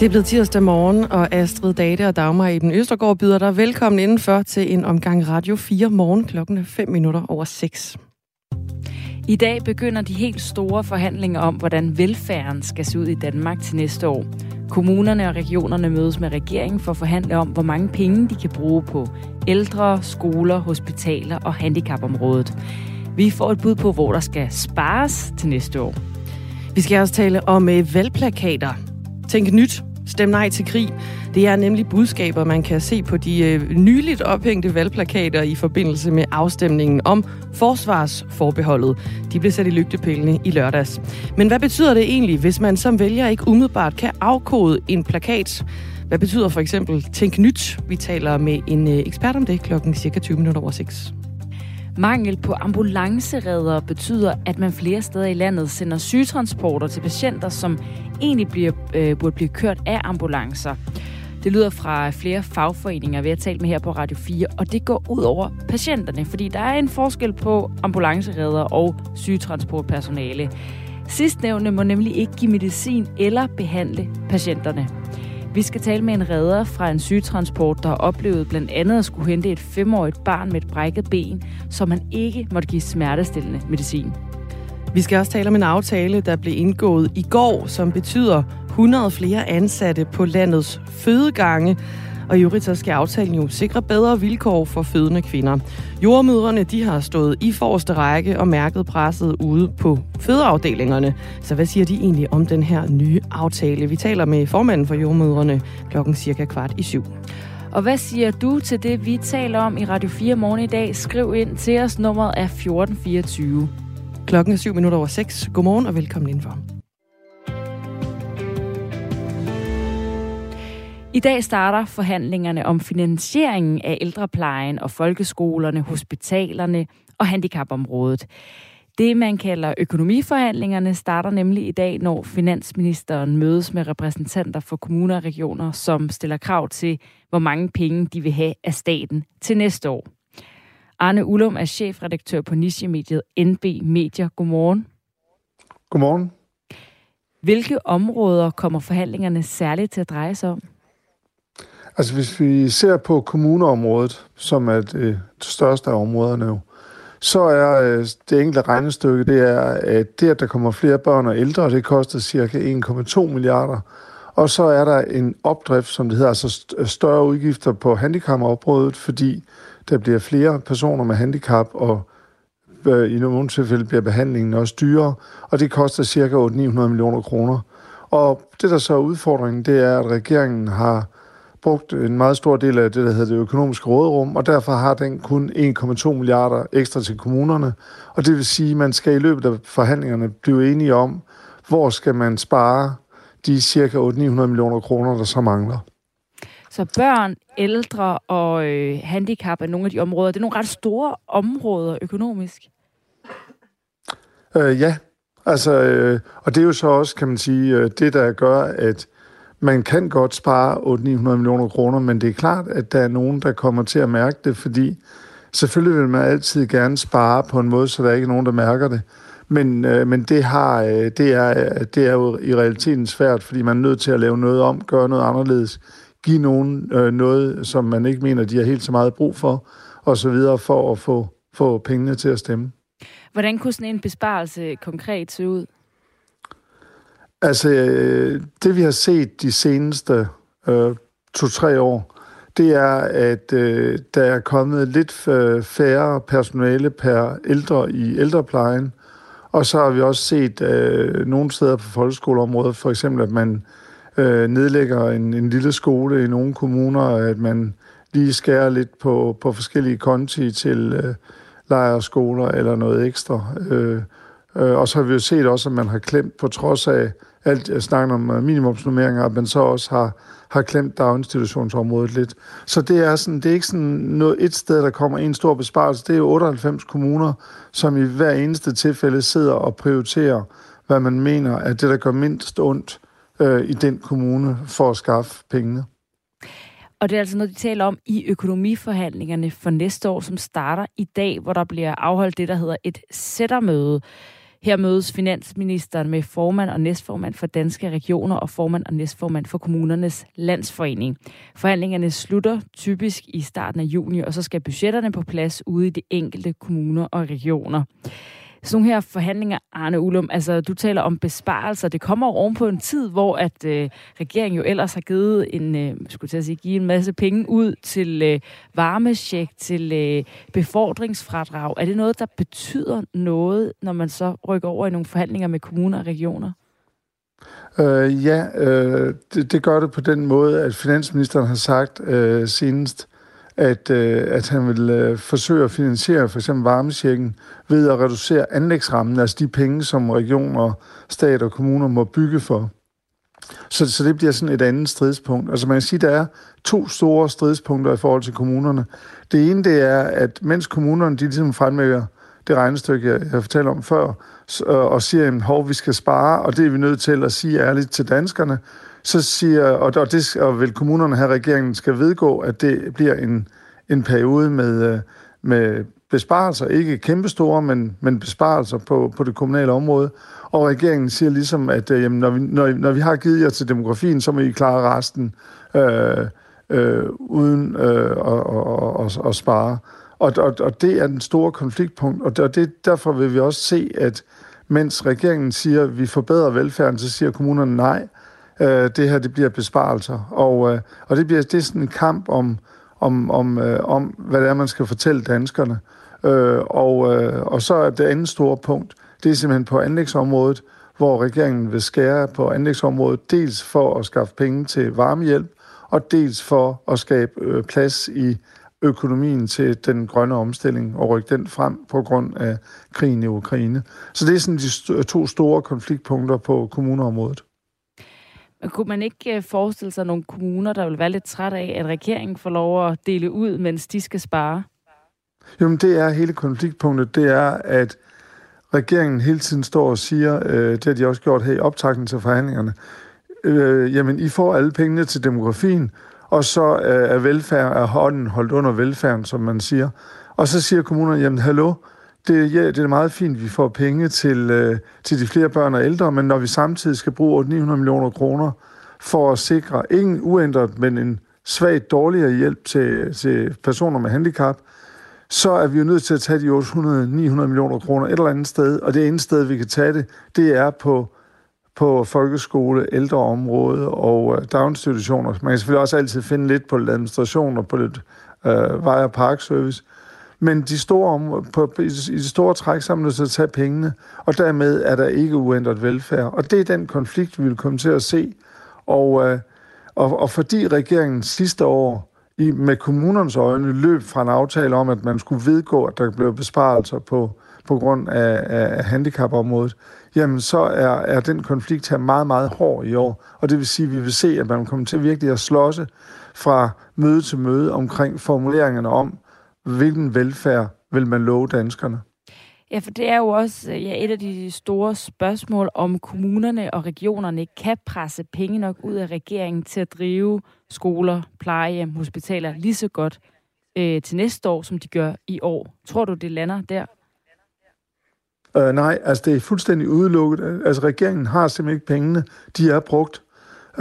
Det er blevet tirsdag morgen, og Astrid, Date og Dagmar den Østergaard byder dig velkommen indenfor til en omgang Radio 4 morgen klokken 5:05. I dag begynder de helt store forhandlinger om, hvordan velfærden skal se ud i Danmark til næste år. Kommunerne og regionerne mødes med regeringen for at forhandle om, hvor mange penge de kan bruge på ældre, skoler, hospitaler og handicapområdet. Vi får et bud på, hvor der skal spares til næste år. Vi skal også tale om valgplakater. Tænk nyt. Stem nej til krig. Det er nemlig budskaber, man kan se på de nyligt ophængte valgplakater i forbindelse med afstemningen om forsvarsforbeholdet. De blev sat i lygtepælene i lørdags. Men hvad betyder det egentlig, hvis man som vælger ikke umiddelbart kan afkode en plakat? Hvad betyder for eksempel tænk nyt? Vi taler med en ekspert om det klokken cirka 5:20. Mangel på ambulancereddere betyder, at man flere steder i landet sender sygetransporter til patienter, som egentlig burde blive kørt af ambulancer. Det lyder fra flere fagforeninger, vi har talt med her på Radio 4, og det går ud over patienterne, fordi der er en forskel på ambulancereddere og sygetransportpersonale. Sidstnævnte må nemlig ikke give medicin eller behandle patienterne. Vi skal tale med en redder fra en sygetransport, der har oplevet blandt andet at skulle hente et 5-årigt barn med et brækket ben, som han ikke måtte give smertestillende medicin. Vi skal også tale om en aftale, der blev indgået i går, som betyder 100 flere ansatte på landets fødegange. Og i øvrigt så skal aftalen jo sikre bedre vilkår for fødende kvinder. Jordmødrene, de har stået i forreste række og mærket presset ude på fødeafdelingerne. Så hvad siger de egentlig om den her nye aftale? Vi taler med formanden for jordmødrene klokken cirka 6:15. Og hvad siger du til det, vi taler om i Radio 4 morgen i dag? Skriv ind til os. Nummeret er 1424. Klokken er 6:07. Godmorgen og velkommen indenfor. I dag starter forhandlingerne om finansieringen af ældreplejen og folkeskolerne, hospitalerne og handicapområdet. Det, man kalder økonomiforhandlingerne, starter nemlig i dag, når finansministeren mødes med repræsentanter for kommuner og regioner, som stiller krav til, hvor mange penge de vil have af staten til næste år. Arne Ullum er chefredaktør på nichemediet NB Media. Godmorgen. Godmorgen. Hvilke områder kommer forhandlingerne særligt til at dreje sig om? Altså hvis vi ser på kommuneområdet, som er det største af områderne jo, så er det enkelte regnestykke, det er, at det, at der kommer flere børn og ældre, det koster cirka 1,2 milliarder. Og så er der en opdrift, som det hedder, altså større udgifter på handicapområdet, fordi der bliver flere personer med handicap, og i nogle tilfælde bliver behandlingen også dyrere, og det koster cirka 800-900 millioner kroner. Og det, der så er udfordringen, det er, at regeringen har brugt en meget stor del af det, der hedder det økonomiske råderum, og derfor har den kun 1,2 milliarder ekstra til kommunerne. Og det vil sige, at man skal i løbet af forhandlingerne blive enige om, hvor skal man spare de cirka 800-900 millioner kroner, der så mangler. Så børn, ældre og handicap er nogle af de områder. Det er nogle ret store områder økonomisk. Ja, altså, og det er jo så også, kan man sige, det der gør, at man kan godt spare 800-900 millioner kroner, men det er klart, at der er nogen, der kommer til at mærke det, fordi selvfølgelig vil man altid gerne spare på en måde, så der ikke er nogen, der mærker det. Men det er jo i realiteten svært, fordi man er nødt til at lave noget om, gøre noget anderledes, give nogen noget, som man ikke mener, de har helt så meget brug for, og så videre for at få pengene til at stemme. Hvordan kunne sådan en besparelse konkret se ud? Altså, det vi har set de seneste 2-3 år, det er, at der er kommet lidt færre personale per ældre i ældreplejen, og så har vi også set nogle steder på folkeskoleområdet, for eksempel at man nedlægger en lille skole i nogle kommuner, at man lige skærer lidt på forskellige konti til lejerskoler eller noget ekstra. Og så har vi jo set også, at man har klemt på trods af alt snakken om minimumsnummeringer, at man så også har klemt daginstitutionsområdet lidt. Så det er ikke sådan noget et sted, der kommer en stor besparelse. Det er jo 98 kommuner, som i hver eneste tilfælde sidder og prioriterer, hvad man mener er det, der gør mindst ondt i den kommune for at skaffe pengene. Og det er altså noget, de taler om i økonomiforhandlingerne for næste år, som starter i dag, hvor der bliver afholdt det, der hedder et sættermøde. Her mødes finansministeren med formand og næstformand for Danske Regioner og formand og næstformand for Kommunernes Landsforening. Forhandlingerne slutter typisk i starten af juni, og så skal budgetterne på plads ude i de enkelte kommuner og regioner. Så nogle her forhandlinger, Arne Ullum, altså du taler om besparelser. Det kommer oven på en tid, hvor at regeringen jo ellers har givet en masse penge ud til varmecheck, til befordringsfradrag. Er det noget, der betyder noget, når man så rykker over i nogle forhandlinger med kommuner og regioner? Det gør det på den måde, at finansministeren har sagt senest, at han vil forsøge at finansiere for eksempel varmechecken ved at reducere anlægsrammen, altså de penge, som regioner, stat og kommuner må bygge for. Så det bliver sådan et andet stridspunkt. Altså man kan sige, at der er to store stridspunkter i forhold til kommunerne. Det ene, det er, at mens kommunerne de ligesom fremlægger det regnestykke, jeg fortalte om før, og siger, at vi skal spare, og det er vi nødt til at sige ærligt til danskerne, så siger, og vil kommunerne her regeringen skal vedgå, at det bliver en periode med besparelser, ikke kæmpestore, men besparelser på det kommunale område. Og regeringen siger ligesom, at når vi har givet jer til demografien, så må I klare resten uden at spare. Og det er den store konfliktpunkt, derfor vil vi også se, at mens regeringen siger, at vi forbedrer velfærden, så siger kommunerne nej. Det her, det bliver besparelser, og det er sådan en kamp om hvad det er, man skal fortælle danskerne. Og så er det andet store punkt, det er simpelthen på anlægsområdet, hvor regeringen vil skære på anlægsområdet, dels for at skaffe penge til varmehjælp, og dels for at skabe plads i økonomien til den grønne omstilling og rykke den frem på grund af krigen i Ukraine. Så det er sådan de to store konfliktpunkter på kommuneområdet. Kunne man ikke forestille sig nogle kommuner, der vil være lidt træt af, at regeringen får lov at dele ud, mens de skal spare? Jamen det er hele konfliktpunktet, det er, at regeringen hele tiden står og siger, det har de også gjort her i optakten til forhandlingerne, I får alle pengene til demografien, og så er hånden holdt under velfærden, som man siger. Og så siger kommunerne, jamen hallo, det er meget fint, vi får penge til de flere børn og ældre, men når vi samtidig skal bruge 800-900 millioner kroner for at sikre ingen uændret, men en svagt dårligere hjælp til personer med handicap, så er vi jo nødt til at tage de 800-900 millioner kroner et eller andet sted, og det ene sted, vi kan tage det, det er på folkeskole, ældreområde og daginstitutioner. Man kan selvfølgelig også altid finde lidt på administration og på lidt vej- og parkservice, men i de store træk samlet sig at tage pengene, og dermed er der ikke uændret velfærd. Og det er den konflikt, vi vil komme til at se. Og fordi regeringen sidste år med kommunernes øjne løb fra en aftale om, at man skulle vedgå, at der blev besparelser på grund af handicapområdet, jamen så er den konflikt her meget, meget hård i år. Og det vil sige, at vi vil se, at man kommer til virkelig at slåsse fra møde til møde omkring formuleringerne om, hvilken velfærd vil man love danskerne? Ja, for det er jo også et af de store spørgsmål, om kommunerne og regionerne kan presse penge nok ud af regeringen til at drive skoler, plejehjem, hospitaler lige så godt til næste år, som de gør i år. Tror du, det lander der? Nej, altså det er fuldstændig udelukket. Altså regeringen har simpelthen ikke pengene. De er brugt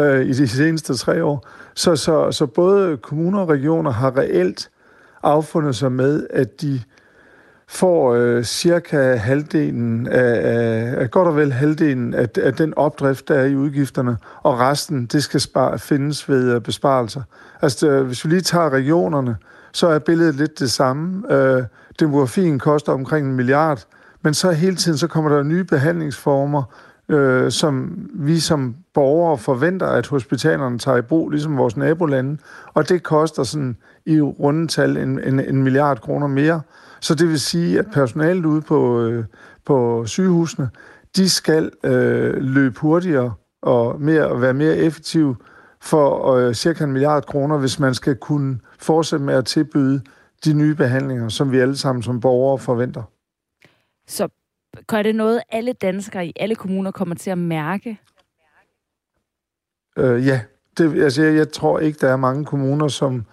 i de seneste 3 år. Så både kommuner og regioner har reelt affundet sig med, at de får cirka halvdelen af godt og vel halvdelen af den opdrift, der er i udgifterne, og resten, det skal findes ved besparelser. Altså, hvis vi lige tager regionerne, så er billedet lidt det samme. Demografien koster omkring 1 milliard, men så hele tiden, så kommer der nye behandlingsformer, som vi som borgere forventer, at hospitalerne tager i brug, ligesom vores nabolande, og det koster sådan i rundetal en 1 milliard kroner mere. Så det vil sige, at personalet ude på sygehusene, de skal løbe hurtigere og være mere effektive for cirka 1 milliard kroner, hvis man skal kunne fortsætte med at tilbyde de nye behandlinger, som vi alle sammen som borgere forventer. Så er det noget, alle danskere i alle kommuner kommer til at mærke? Jeg tror ikke, der er mange kommuner, som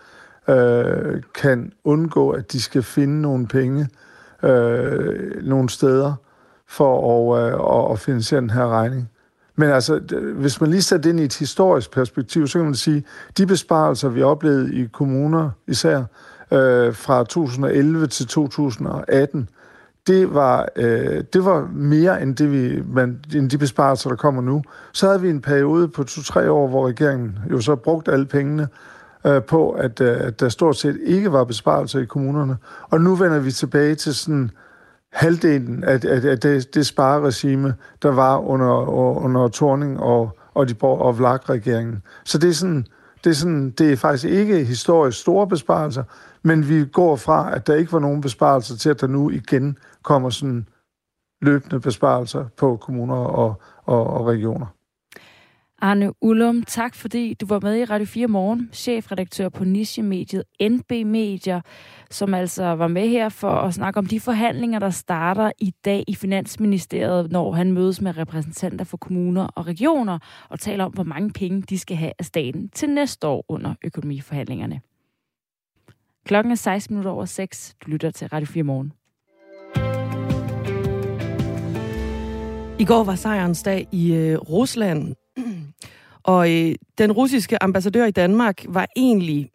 kan undgå, at de skal finde nogle penge nogle steder for at finansiere den her regning. Men altså, hvis man lige sætter det ind i et historisk perspektiv, så kan man sige, de besparelser, vi oplevede i kommuner især fra 2011 til 2018, det var mere end end de besparelser, der kommer nu. Så havde vi en periode på 2-3 år, hvor regeringen jo så brugte alle pengene på, at der stort set ikke var besparelser i kommunerne. Og nu vender vi tilbage til sådan halvdelen af det spareregime, der var under Thorning og VLAK-regeringen. Så det er faktisk ikke historisk store besparelser, men vi går fra, at der ikke var nogen besparelser, til at der nu igen kommer sådan løbende besparelser på kommuner og regioner. Arne Ullum, tak fordi du var med i Radio 4 Morgen, chefredaktør på nichemediet NB Media, som altså var med her for at snakke om de forhandlinger, der starter i dag i Finansministeriet, når han mødes med repræsentanter for kommuner og regioner og taler om, hvor mange penge de skal have af staten til næste år under økonomiforhandlingerne. Klokken er 6:16. Du lytter til Radio 4 Morgen. I går var sejrens dag i Rusland. Og den russiske ambassadør i Danmark var egentlig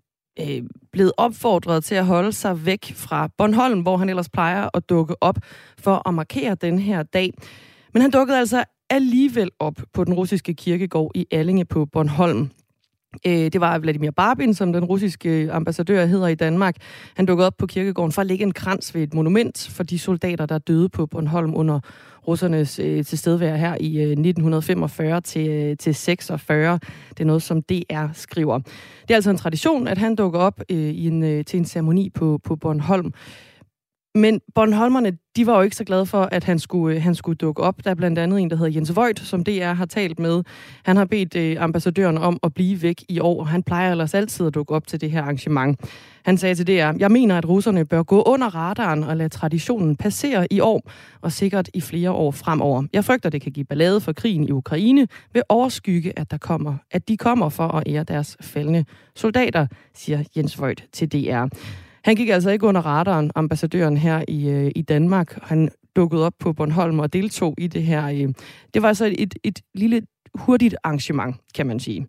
blevet opfordret til at holde sig væk fra Bornholm, hvor han ellers plejer at dukke op for at markere den her dag. Men han dukkede altså alligevel op på den russiske kirkegård i Allinge på Bornholm. Det var Vladimir Barbin, som den russiske ambassadør hedder i Danmark. Han dukkede op på kirkegården for at lægge en krans ved et monument for de soldater, der døde på Bornholm under russernes tilstedeværelse her i 1945-46. Det er noget, som DR skriver. Det er altså en tradition, at han dukker op til en ceremoni på Bornholm. Men bornholmerne, de var jo ikke så glade for, at han skulle dukke op. Der er blandt andet en, der hedder Jens Voigt, som DR har talt med. Han har bedt ambassadøren om at blive væk i år, og han plejer ellers altid at dukke op til det her arrangement. Han sagde til DR, jeg mener, at russerne bør gå under radaren og lade traditionen passere i år, og sikkert i flere år fremover. Jeg frygter, det kan give ballade for krigen i Ukraine ved overskygge, at de kommer for at ære deres faldne soldater, siger Jens Voigt til DR. Han gik altså ikke under radaren, ambassadøren her i Danmark. Han dukkede op på Bornholm og deltog i det her. Det var altså et lille hurtigt arrangement, kan man sige.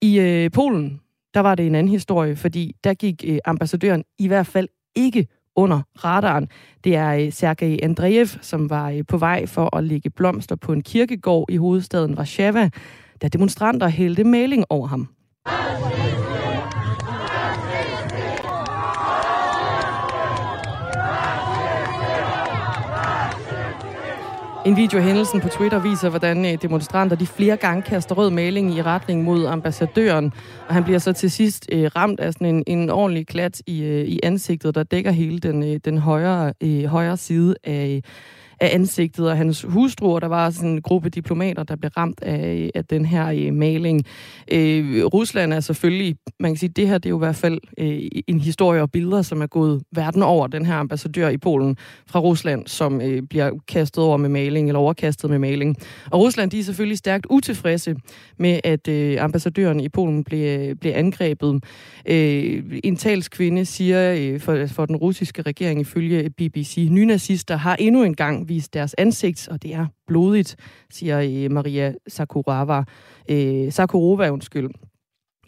I Polen, der var det en anden historie, fordi der gik ambassadøren i hvert fald ikke under radaren. Det er Sergej Andreev, som var på vej for at lægge blomster på en kirkegård i hovedstaden Warszawa, da demonstranter hældte maling over ham. En video af hændelsen på Twitter viser, hvordan demonstranter de flere gange kaster rød maling i retning mod ambassadøren, og han bliver så til sidst ramt af sådan en ordentlig klat i ansigtet, der dækker hele den højre side af ansigtet, og hans hustru, og der var sådan en gruppe diplomater, der blev ramt af den her maling. Rusland er selvfølgelig, man kan sige, det her det er jo i hvert fald en historie og billeder, som er gået verden over, den her ambassadør i Polen fra Rusland, som bliver kastet over med maling, eller overkastet med maling. Og Rusland, de er selvfølgelig stærkt utilfredse med, at ambassadøren i Polen blev angrebet. En talskvinde siger for den russiske regering ifølge BBC, nynazister har endnu en gang vise deres ansigt, og det er blodigt, siger Maria Zakharova.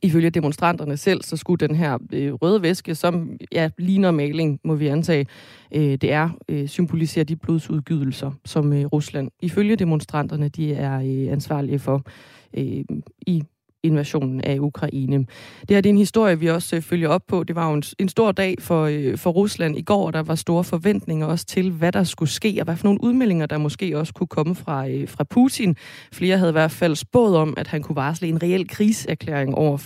Ifølge demonstranterne selv, så skulle den her røde væske, som ligner maling, må vi antage, symboliserer de blodsudgydelser, som Rusland ifølge demonstranterne, de er ansvarlige for i invasionen af Ukraine. Det her det er en historie, vi også følger op på. Det var jo en stor dag for Rusland i går, og der var store forventninger også til, hvad der skulle ske, og hvad for nogle udmeldinger, der måske også kunne komme fra Putin. Flere havde i hvert fald spået om, at han kunne varsle en reel kriserklæring over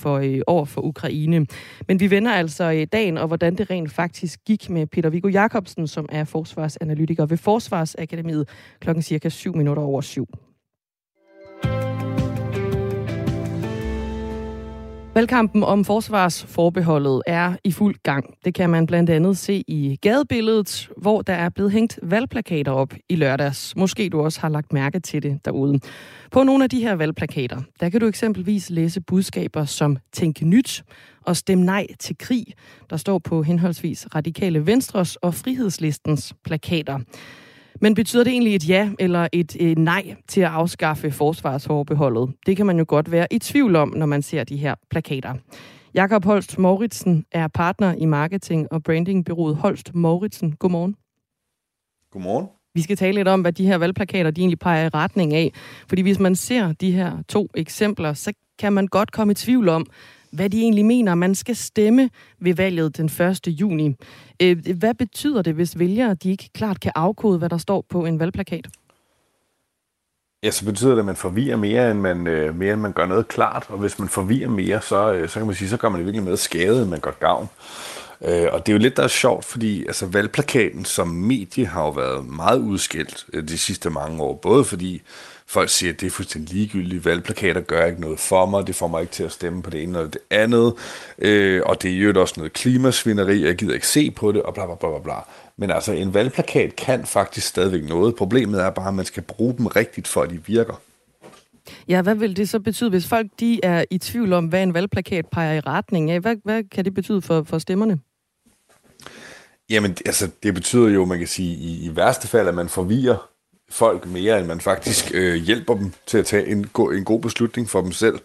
for Ukraine. Men vi vender altså dagen, og hvordan det rent faktisk gik med Peter Viggo Jakobsen, som er forsvarsanalytiker ved Forsvarsakademiet, klokken cirka 7:07. Valgkampen om forsvarsforbeholdet er i fuld gang. Det kan man blandt andet se i gadebilledet, hvor der er blevet hængt valgplakater op i lørdags. Måske du også har lagt mærke til det derude. På nogle af de her valgplakater, der kan du eksempelvis læse budskaber som tænk nyt og stem nej til krig, der står på henholdsvis Radikale Venstres og Frihedslistens plakater. Men betyder det egentlig et ja eller et nej til at afskaffe forsvarsforbeholdet? Det kan man jo godt være i tvivl om, når man ser de her plakater. Jakob Holst-Mauritzen er partner i marketing- og brandingbureauet Holst-Mauritzen. Godmorgen. Godmorgen. Vi skal tale lidt om, hvad de her valgplakater de egentlig peger i retning af. Fordi hvis man ser de her to eksempler, så kan man godt komme i tvivl om, hvad de egentlig mener, man skal stemme ved valget den 1. juni. Hvad betyder det, hvis vælgere de ikke klart kan afkode, hvad der står på en valgplakat? Ja, så betyder det, at man forvirrer mere, end man gør noget klart. Og hvis man forvirrer mere, så kan man sige, så gør man det virkelig med skade, end man gør gavn. Og det er jo lidt, der er sjovt, fordi altså, valgplakaten som medie har jo været meget udskilt de sidste mange år. Både fordi folk siger, at det er fuldstændig ligegyldigt, valgplakater gør ikke noget for mig, det får mig ikke til at stemme på det ene eller det andet, og det er jo også noget klimasvineri, jeg gider ikke se på det, og bla bla bla bla. Men altså, en valgplakat kan faktisk stadigvæk noget. Problemet er bare, at man skal bruge dem rigtigt, for at de virker. Ja, hvad vil det så betyde, hvis folk de er i tvivl om, hvad en valgplakat peger i retning af? Hvad kan det betyde for stemmerne? Jamen, altså, det betyder jo, man kan sige, i værste fald, at man forvirrer folk mere, end man faktisk hjælper dem til at tage en god beslutning for dem selv.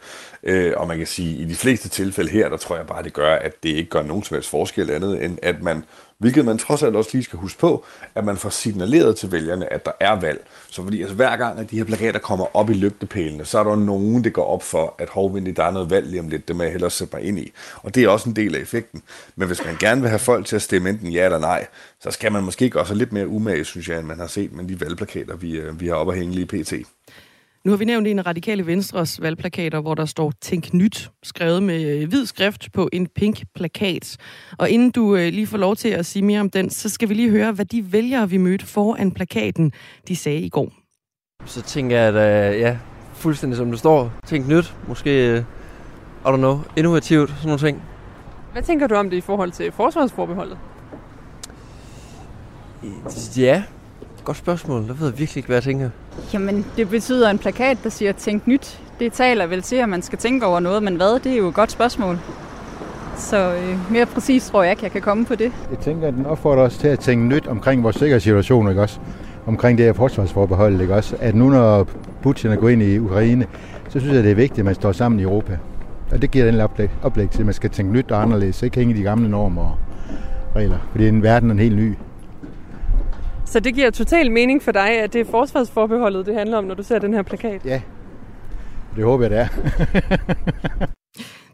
Og man kan sige, at i de fleste tilfælde her, der tror jeg bare, det gør, at det ikke gør nogen som helst forskel andet, end at man, hvilket man trods alt også lige skal huske på, at man får signaleret til vælgerne, at der er valg. Så fordi altså, hver gang, at de her plakater kommer op i lygtepælene, så er der nogen, det går op for, at hovvendigt, der er noget valg lige om lidt, det må jeg hellere sætte mig ind i. Og det er også en del af effekten. Men hvis man gerne vil have folk til at stemme enten ja eller nej, så skal man måske gøre sig lidt mere umage, synes jeg, end man har set med de valgplakater, vi har oppe at hænge lige pt. Nu har vi nævnt en af Radikale Venstres valgplakater, hvor der står Tænk Nyt, skrevet med hvid skrift på en pink plakat. Og inden du lige får lov til at sige mere om den, så skal vi lige høre, hvad de vælgere, vi mødte foran plakaten, de sagde i går. Så tænker jeg, at ja, fuldstændig som det står. Tænk Nyt, måske, I don't know, innovativt, sådan nogle ting. Hvad tænker du om det i forhold til forsvarsforbeholdet? Ja, godt spørgsmål. Der ved jeg virkelig ikke, hvad jeg tænker. Jamen, det betyder en plakat, der siger, tænk nyt. Det taler vel til, at man skal tænke over noget, men hvad? Det er jo et godt spørgsmål. Så mere præcis tror jeg ikke, jeg kan komme på det. Jeg tænker, at den opfordrer os til at tænke nyt omkring vores sikkerhedssituation, ikke også? Omkring det her forsvarsforbehold, ikke også? At nu, når Putin er gået ind i Ukraine, så synes jeg, det er vigtigt, at man står sammen i Europa. Og det giver den oplæg til, at man skal tænke nyt og anderledes. Ikke hænge de gamle normer og regler, for det er en verden, en helt ny. Så det giver total mening for dig, at det er forsvarsforbeholdet, det handler om, når du ser den her plakat? Ja, det håber jeg, det er.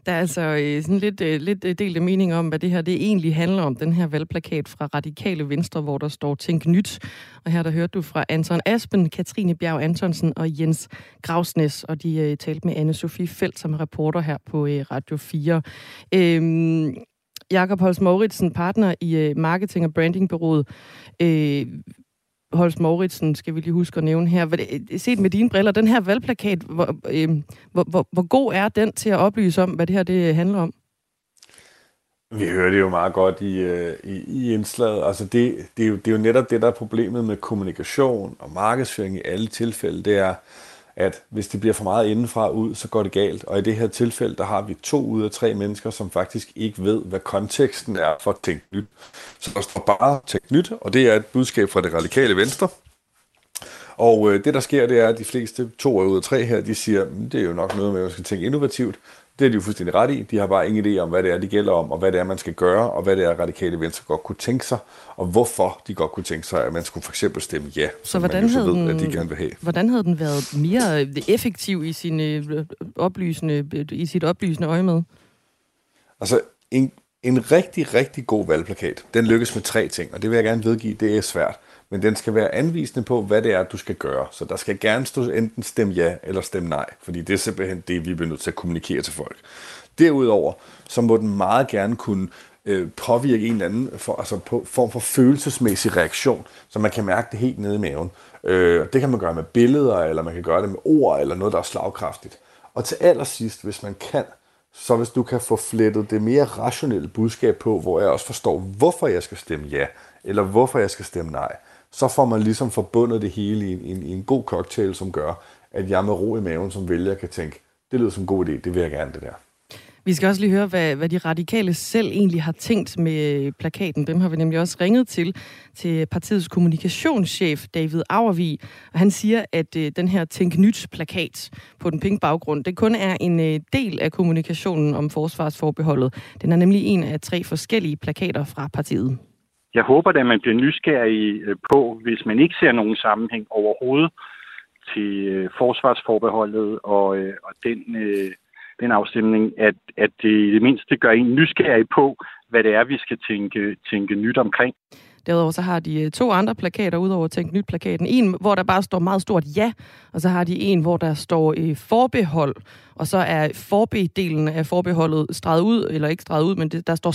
Der er altså sådan lidt delte mening om, hvad det her det egentlig handler om, den her valgplakat fra Radikale Venstre, hvor der står Tænk Nyt. Og her der hørte du fra Anton Aspen, Katrine Bjerg Antonsen og Jens Grausnes, og de talte med Anne-Sophie Felt, som er reporter her på Radio 4. Jakob Holst-Mauritzen, partner i marketing- og brandingbureauet. Holst-Mauritzen skal vi lige huske at nævne her. Set med dine briller, den her valgplakat, hvor god er den til at oplyse om, hvad det her det handler om? Vi hører det jo meget godt i indslaget. Altså det er jo netop det, der er problemet med kommunikation og markedsføring i alle tilfælde. Det er, at hvis det bliver for meget indenfra ud, så går det galt. Og i det her tilfælde, der har vi 2 ud af 3 mennesker, som faktisk ikke ved, hvad konteksten er for Tænk Nyt. Så der står bare Tænk Nyt, og det er et budskab fra det Radikale Venstre. Og det, der sker, det er, at de fleste 2 ud af 3 her, de siger, det er jo nok noget med, at man skal tænke innovativt. Det er de jo fuldstændig ret i. De har bare ingen idé om, hvad det er, de gælder om, og hvad det er, man skal gøre, og hvad det er, Radikale Venstre godt kunne tænke sig, og hvorfor de godt kunne tænke sig, at man skulle for eksempel stemme ja, så hvordan man ved, at de gerne vil have. Hvordan havde den været mere effektiv i sit oplysende øje med? Altså, en rigtig, rigtig god valgplakat, den lykkes med 3 ting, og det vil jeg gerne vedgive, det er svært. Men den skal være anvisende på, hvad det er, du skal gøre. Så der skal gerne stå enten stemme ja eller stemme nej, fordi det er simpelthen det, vi bliver nødt til at kommunikere til folk. Derudover, så må den meget gerne kunne påvirke en eller anden form for følelsesmæssig reaktion, så man kan mærke det helt nede i maven. Det kan man gøre med billeder, eller man kan gøre det med ord, eller noget, der er slagkraftigt. Og til allersidst, hvis man kan, så hvis du kan få flettet det mere rationelle budskab på, hvor jeg også forstår, hvorfor jeg skal stemme ja, eller hvorfor jeg skal stemme nej, så får man ligesom forbundet det hele i en god cocktail, som gør, at jeg med ro i maven som vælger kan tænke, det lyder som en god idé, det vil jeg gerne det der. Vi skal også lige høre, hvad de radikale selv egentlig har tænkt med plakaten. Dem har vi nemlig også ringet til partiets kommunikationschef, David Auervig. Og han siger, at den her Tænk Nyt-plakat på den pink baggrund, det kun er en del af kommunikationen om forsvarsforbeholdet. Den er nemlig en af 3 forskellige plakater fra partiet. Jeg håber, at man bliver nysgerrig på, hvis man ikke ser nogen sammenhæng overhovedet til forsvarsforbeholdet og den afstemning, at det i det mindste gør en nysgerrig på, hvad det er, vi skal tænke nyt omkring. Derudover så har de 2 andre plakater udover Tænk Nyt-plakaten. En, hvor der bare står meget stort ja, og så har de en, hvor der står forbehold, og så er forbedelen af forbeholdet streget ud, eller ikke streget ud, men det, der står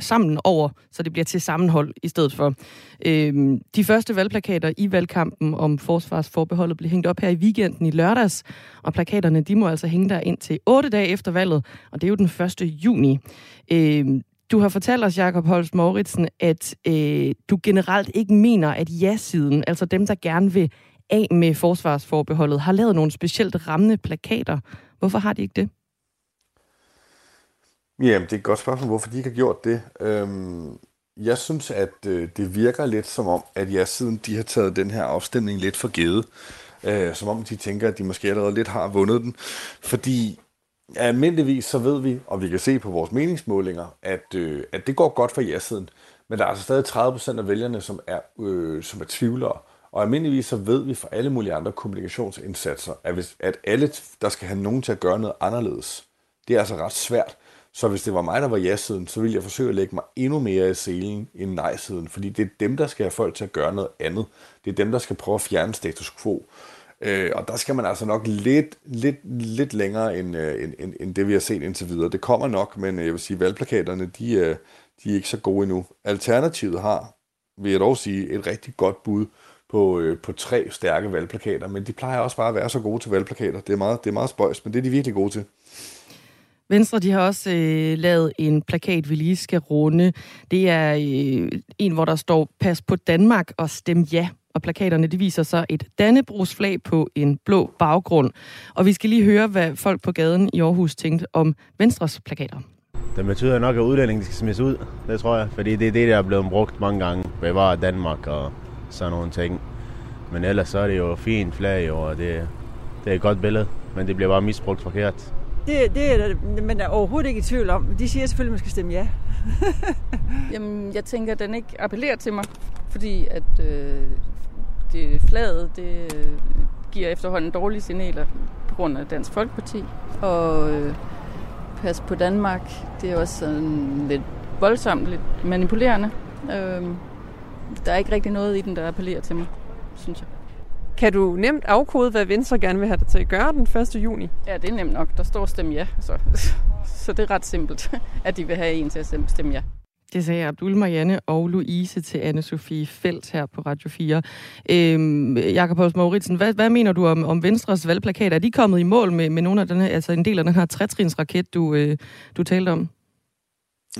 sammen over, så det bliver til sammenhold i stedet for. De første valgplakater i valgkampen om forsvarsforbeholdet blev hængt op her i weekenden i lørdags, og plakaterne de må altså hænge der ind til 8 dage efter valget, og det er jo den 1. juni. Du har fortalt os, Jakob Holst-Mauritzen, at du generelt ikke mener, at ja-siden, altså dem, der gerne vil af med forsvarsforbeholdet, har lavet nogle specielt rammende plakater. Hvorfor har de ikke det? Jamen, det er et godt spørgsmål, hvorfor de ikke har gjort det. Jeg synes, at det virker lidt som om, at ja-siden de har taget den her afstemning lidt for givet. Som om de tænker, at de måske allerede lidt har vundet den. Fordi almindeligvis så ved vi, og vi kan se på vores meningsmålinger, at det går godt for ja-siden. Men der er altså stadig 30% af vælgerne, som er tvivlere. Og almindeligvis så ved vi fra alle mulige andre kommunikationsindsatser, at alle, der skal have nogen til at gøre noget anderledes, det er altså ret svært. Så hvis det var mig, der var ja-siden, så ville jeg forsøge at lægge mig endnu mere i selen end nej-siden, fordi det er dem, der skal have folk til at gøre noget andet. Det er dem, der skal prøve at fjerne status quo. Og der skal man altså nok lidt længere end det, vi har set indtil videre. Det kommer nok, men jeg vil sige, at valgplakaterne de er ikke så gode endnu. Alternativet har, vil jeg dog sige, et rigtig godt bud på 3 stærke valgplakater, men de plejer også bare at være så gode til valgplakater. Det er meget spøjst, men det er de virkelig gode til. Venstre, de har også lavet en plakat, vi lige skal runde. Det er en, hvor der står, pas på Danmark og stem ja. Og plakaterne, de viser så et Dannebrogsflag på en blå baggrund. Og vi skal lige høre, hvad folk på gaden i Aarhus tænkte om Venstres plakater. Det betyder nok, at udlændingen skal smides ud, det tror jeg. Fordi det er det, der er blevet brugt mange gange. Bevare Danmark og sådan nogle ting. Men ellers så er det jo fint flag, og det er et godt billede. Men det bliver bare misbrugt forkert. Det man er overhovedet ikke i tvivl om. De siger selvfølgelig, at man skal stemme ja. Jamen, jeg tænker, at den ikke appellerer til mig, fordi at det flaget, det giver efterhånden dårlige signaler på grund af Dansk Folkeparti. Og pas på Danmark, det er også sådan lidt voldsomt, lidt manipulerende. Der er ikke rigtig noget i den, der appellerer til mig, synes jeg. Kan du nemt afkode, hvad Venstre gerne vil have dig til at gøre den 1. juni? Ja, det er nemt nok. Der står stem ja, så det er ret simpelt, at de vil have en til at stemme ja. Det sagde Abdul, Marianne og Louise til Anne-Sophie Felt her på Radio 4. Jakob Holst-Mauritzen, hvad mener du om Venstres valgplakater? Er de kommet i mål med nogle af den her, altså en del af den her 3-trins-raket, du talte om?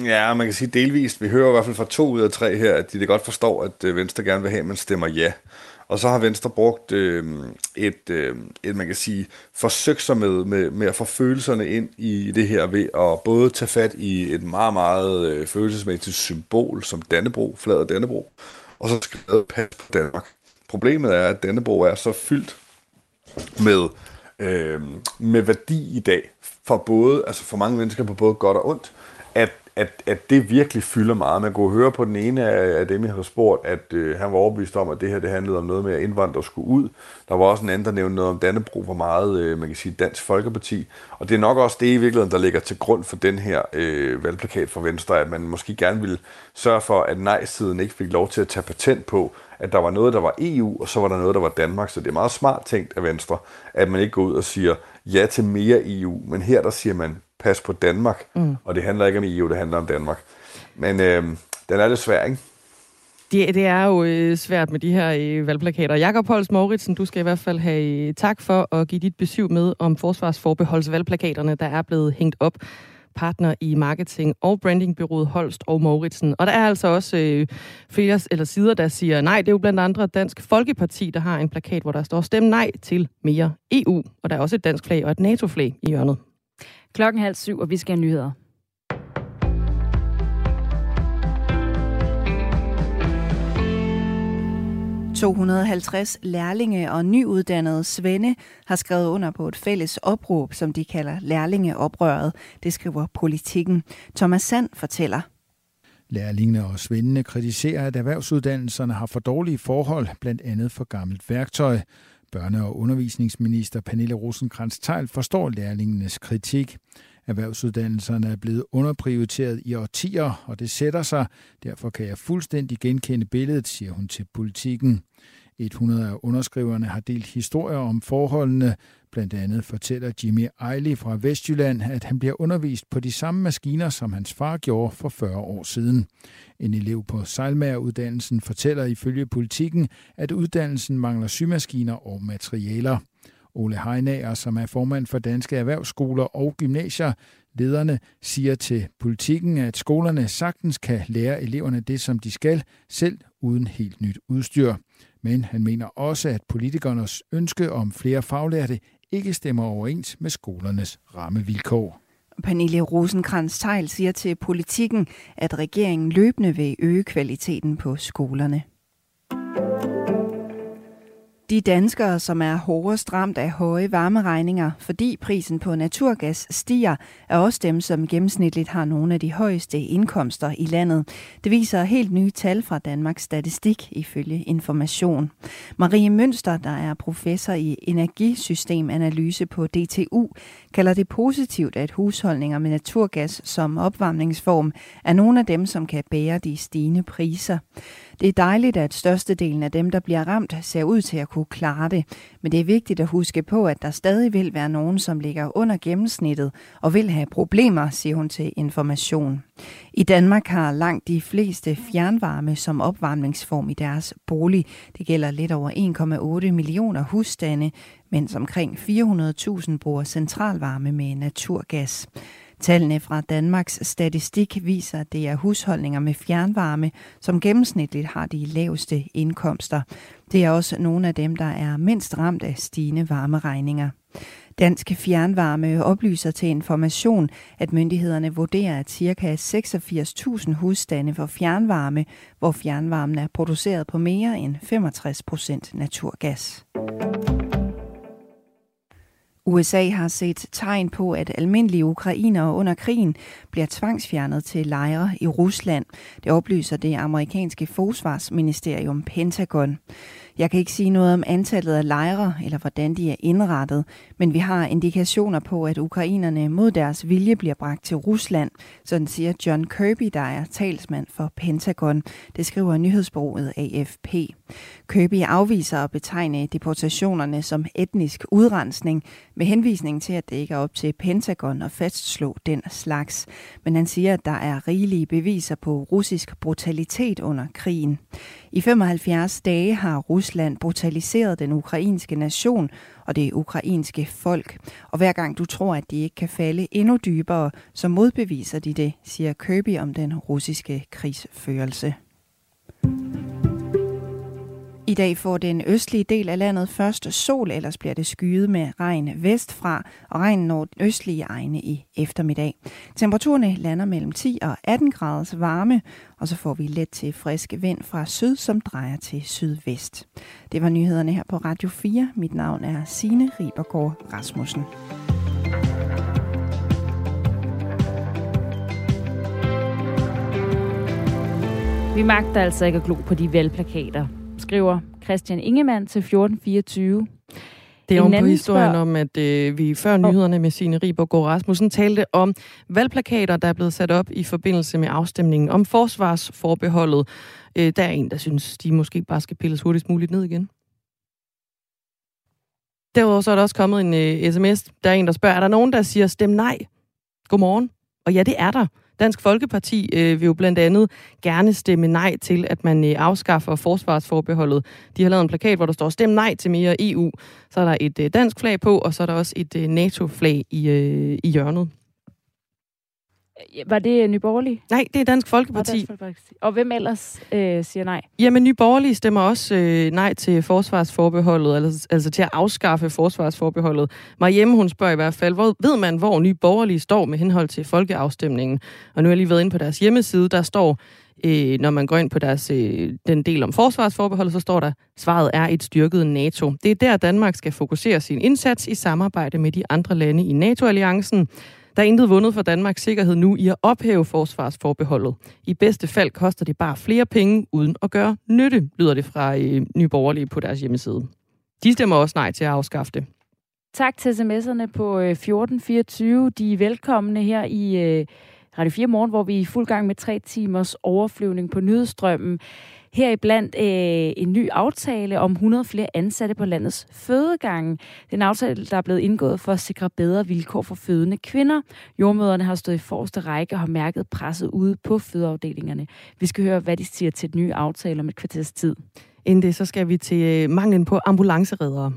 Ja, man kan sige delvist. Vi hører i hvert fald fra 2 ud af 3 her, at de godt forstår, at Venstre gerne vil have, at man stemmer ja. Og så har Venstre brugt et man kan sige, forsøg sig med at få følelserne ind i det her ved at både tage fat i et meget, meget følelsesmæssigt symbol som Dannebrog, flaget Dannebrog, og så skrevet pas på Danmark. Problemet er, at Dannebrog er så fyldt med værdi i dag, for mange mennesker på både godt og ondt, at det virkelig fylder meget. Man kunne høre på den ene af dem, jeg havde spurgt, at han var overbevist om, at det her det handlede om noget med, at indvandrere skulle ud. Der var også en anden, der nævnte noget om Dannebrog, hvor meget, man kan sige, Dansk Folkeparti. Og det er nok også det i virkeligheden, der ligger til grund for den her valgplakat fra Venstre, at man måske gerne ville sørge for, at nej-siden ikke fik lov til at tage patent på, at der var noget, der var EU, og så var der noget, der var Danmark. Så det er meget smart tænkt af Venstre, at man ikke går ud og siger ja til mere EU. Men her der siger man, pas på Danmark, og det handler ikke om EU, det handler om Danmark. Men den er lidt svær, ikke? Det er jo svært med de her valgplakater. Jakob Holst-Mauritzen, du skal i hvert fald have tak for at give dit besøg med om forsvarsforbeholdsvalgplakaterne, der er blevet hængt op. Partner i marketing- og brandingbyrået Holst og Mauritzen. Og der er altså også flere eller sider, der siger nej. Det er jo blandt andre Dansk Folkeparti, der har en plakat, hvor der står stem nej til mere EU. Og der er også et dansk flag og et NATO-flag i hjørnet. Klokken 6:30, og vi skal have nyheder. – 250 lærlinge og nyuddannede svende har skrevet under på et fælles opråb, som de kalder lærlingeoprøret. Det skriver Politiken. Thomas Sand fortæller. Lærlingene og svendene kritiserer, at erhvervsuddannelserne har for dårlige forhold, blandt andet for gammelt værktøj. Børne- og undervisningsminister Pernille Rosenkrantz-Teil forstår lærlingenes kritik. Erhvervsuddannelserne er blevet underprioriteret i årtier, og det sætter sig. Derfor kan jeg fuldstændig genkende billedet, siger hun til Politiken. 100 af underskriverne har delt historier om forholdene. Blandt andet fortæller Jimmy Ejli fra Vestjylland, at han bliver undervist på de samme maskiner, som hans far gjorde for 40 år siden. En elev på sejlmageruddannelsen fortæller ifølge Politiken, at uddannelsen mangler symaskiner og materialer. Ole Heinager, som er formand for Danske Erhvervsskoler og Gymnasier, lederne siger til Politiken, at skolerne sagtens kan lære eleverne det, som de skal, selv uden helt nyt udstyr. Men han mener også, at politikernes ønske om flere faglærte ikke stemmer overens med skolernes rammevilkår. Pernille Rosenkrantz-Teil siger til Politiken, at regeringen løbende vil øge kvaliteten på skolerne. De danskere, som er hårdest ramt af høje varmeregninger, fordi prisen på naturgas stiger, er også dem, som gennemsnitligt har nogle af de højeste indkomster i landet. Det viser helt nye tal fra Danmarks Statistik ifølge Information. Marie Mønster, der er professor i energisystemanalyse på DTU, kalder det positivt, at husholdninger med naturgas som opvarmningsform er nogle af dem, som kan bære de stigende priser. Det er dejligt, at størstedelen af dem, der bliver ramt, ser ud til at kunne klare det. Men det er vigtigt at huske på, at der stadig vil være nogen, som ligger under gennemsnittet og vil have problemer, siger hun til Information. I Danmark har langt de fleste fjernvarme som opvarmningsform i deres bolig. Det gælder lidt over 1,8 millioner husstande, mens omkring 400.000 bruger centralvarme med naturgas. Tallene fra Danmarks Statistik viser, at det er husholdninger med fjernvarme, som gennemsnitligt har de laveste indkomster. Det er også nogle af dem, der er mindst ramt af stigende varmeregninger. Dansk Fjernvarme oplyser til Information, at myndighederne vurderer, at ca. 86.000 husstande får fjernvarme, hvor fjernvarmen er produceret på mere end 65% naturgas. USA har set tegn på, at almindelige ukrainere under krigen bliver tvangsfjernet til lejre i Rusland. Det oplyser det amerikanske forsvarsministerium Pentagon. Jeg kan ikke sige noget om antallet af lejre eller hvordan de er indrettet, men vi har indikationer på, at ukrainerne mod deres vilje bliver bragt til Rusland, sådan siger John Kirby, der er talsmand for Pentagon. Det skriver nyhedsbureauet AFP. Kirby afviser at betegne deportationerne som etnisk udrensning med henvisning til, at det ikke er op til Pentagon at fastslå den slags. Men han siger, at der er rigelige beviser på russisk brutalitet under krigen. I 75 dage har Rusland brutaliseret den ukrainske nation og det ukrainske folk. Og hver gang du tror, at de ikke kan falde endnu dybere, så modbeviser de det, siger Kirby om den russiske krigsførelse. I dag får den østlige del af landet først sol, ellers bliver det skyet med regn vestfra, og regn når den østlige egne i eftermiddag. Temperaturerne lander mellem 10 og 18 graders varme, og så får vi let til frisk vind fra syd, som drejer til sydvest. Det var nyhederne her på Radio 4. Mit navn er Signe Ribergaard Rasmussen. Vi magter altså ikke at glo på de valgplakater, skriver Christian Ingemann til 1424. Det er jo på historien om, at vi før nyhederne med Signe Ribergaard Rasmussen talte om valgplakater, der er blevet sat op i forbindelse med afstemningen om forsvarsforbeholdet. Der er en, der synes, de måske bare skal pilles hurtigst muligt ned igen. Derudover så er der også kommet en sms. Der er en, der spørger, er der nogen, der siger, stem nej? Godmorgen. Og ja, det er der. Dansk Folkeparti vil jo blandt andet gerne stemme nej til, at man afskaffer forsvarsforbeholdet. De har lavet en plakat, hvor der står, stem nej til mere EU. Så er der et dansk flag på, og så er der også et NATO-flag i hjørnet. Var det Nye Borgerlige? Nej, det er Dansk Folkeparti. Dansk Folkeparti. Og hvem ellers siger nej? Jamen, Nye Borgerlige stemmer også nej til forsvarsforbeholdet, altså til at afskaffe forsvarsforbeholdet. Marianne, hun spørger i hvert fald, hvor ved man, hvor Nye Borgerlige står med henhold til folkeafstemningen? Og nu har jeg lige været inde på deres hjemmeside, der står, når man går ind på deres, den del om forsvarsforbeholdet, så står der, svaret er et styrket NATO. Det er der, Danmark skal fokusere sin indsats i samarbejde med de andre lande i NATO-alliancen. Der er intet vundet for Danmarks sikkerhed nu i at ophæve forsvarsforbeholdet. I bedste fald koster det bare flere penge uden at gøre nytte, lyder det fra Nye Borgerlige på deres hjemmeside. De stemmer også nej til at afskaffe det. Tak til sms'erne på 1424. De er velkomne her i Radio 4 Morgen, hvor vi er i fuld gang med 3 timers overflyvning på nyhedsstrømmen. Heriblandt en ny aftale om 100 flere ansatte på landets fødegange. Det er en aftale, der er blevet indgået for at sikre bedre vilkår for fødende kvinder. Jordmøderne har stået i forreste række og har mærket presset ude på fødeafdelingerne. Vi skal høre, hvad de siger til den nye aftale om et kvarters tid. Inden det, så skal vi til manglen på ambulancereddere.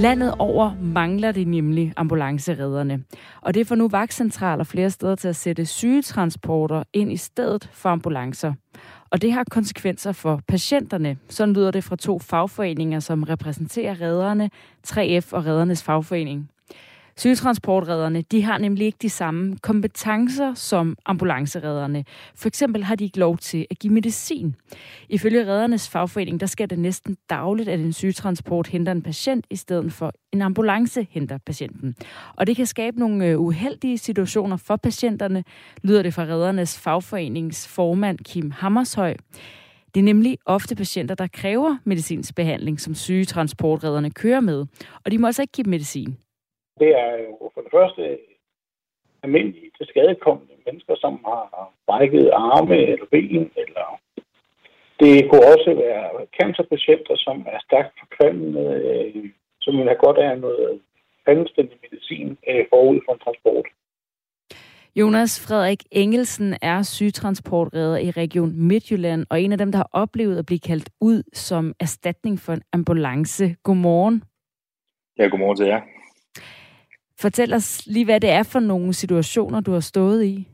Landet over mangler de nemlig ambulanceredderne. Og det får nu vagtcentraler flere steder til at sætte sygetransporter ind i stedet for ambulancer. Og det har konsekvenser for patienterne. Sådan lyder det fra 2 fagforeninger, som repræsenterer redderne, 3F og Reddernes Fagforening. Sygetransportredderne, de har nemlig ikke de samme kompetencer som ambulanceredderne. For eksempel har de ikke lov til at give medicin. Ifølge Reddernes Fagforening, der sker det næsten dagligt, at en sygetransport henter en patient, i stedet for en ambulance henter patienten. Og det kan skabe nogle uheldige situationer for patienterne, lyder det fra Reddernes Fagforenings formand Kim Hammershøj. Det er nemlig ofte patienter, der kræver medicinsk behandling, som sygetransportredderne kører med. Og de må altså ikke give medicin. Det er jo for det første almindelige til skadekommende mennesker, som har brækket arme eller ben. Eller det kunne også være cancerpatienter, som er stærkt forkvalmede, som vil have godt af noget anstændig medicin forud for en transport. Jonas Frederik Engelsen er sygetransportredder i Region Midtjylland, og en af dem, der har oplevet at blive kaldt ud som erstatning for en ambulance. Godmorgen. Ja, godmorgen til jer. Fortæl os lige, hvad det er for nogle situationer, du har stået i.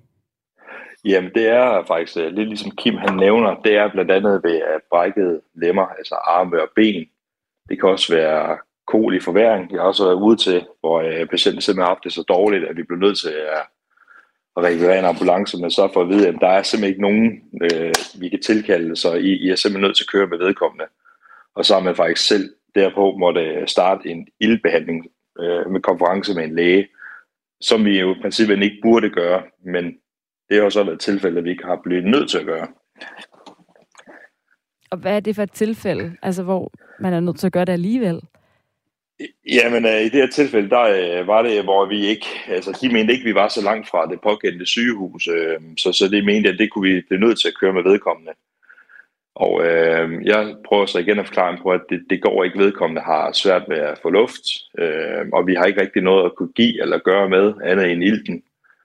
Jamen, det er faktisk lidt ligesom Kim han nævner. Det er blandt andet ved brækkede lemmer, altså arme og ben. Det kan også være kol i forværing. Jeg har også været ude til, hvor patienten simpelthen har haft det så dårligt, at vi blev nødt til at rekvirere en ambulance, men så for at vide, at der er simpelthen ikke nogen, vi kan tilkalde, så I er simpelthen nødt til at køre med vedkommende. Og så har man faktisk selv derpå måtte starte en ildbehandling med konference med en læge, som vi jo i princippet ikke burde gøre, men det har også været et tilfælde, at vi ikke har blevet nødt til at gøre. Og hvad er det for et tilfælde, altså hvor man er nødt til at gøre det alligevel? Jamen, i det her tilfælde, der var det, hvor vi ikke, altså de mente ikke, vi var så langt fra det pågældende sygehus, så det mente, at det kunne vi blive nødt til at køre med vedkommende. Og jeg prøver så igen at forklare mig på, at det går ikke. Vedkommende har svært ved at få luft, og vi har ikke rigtig noget at kunne give eller gøre med andet end ilten.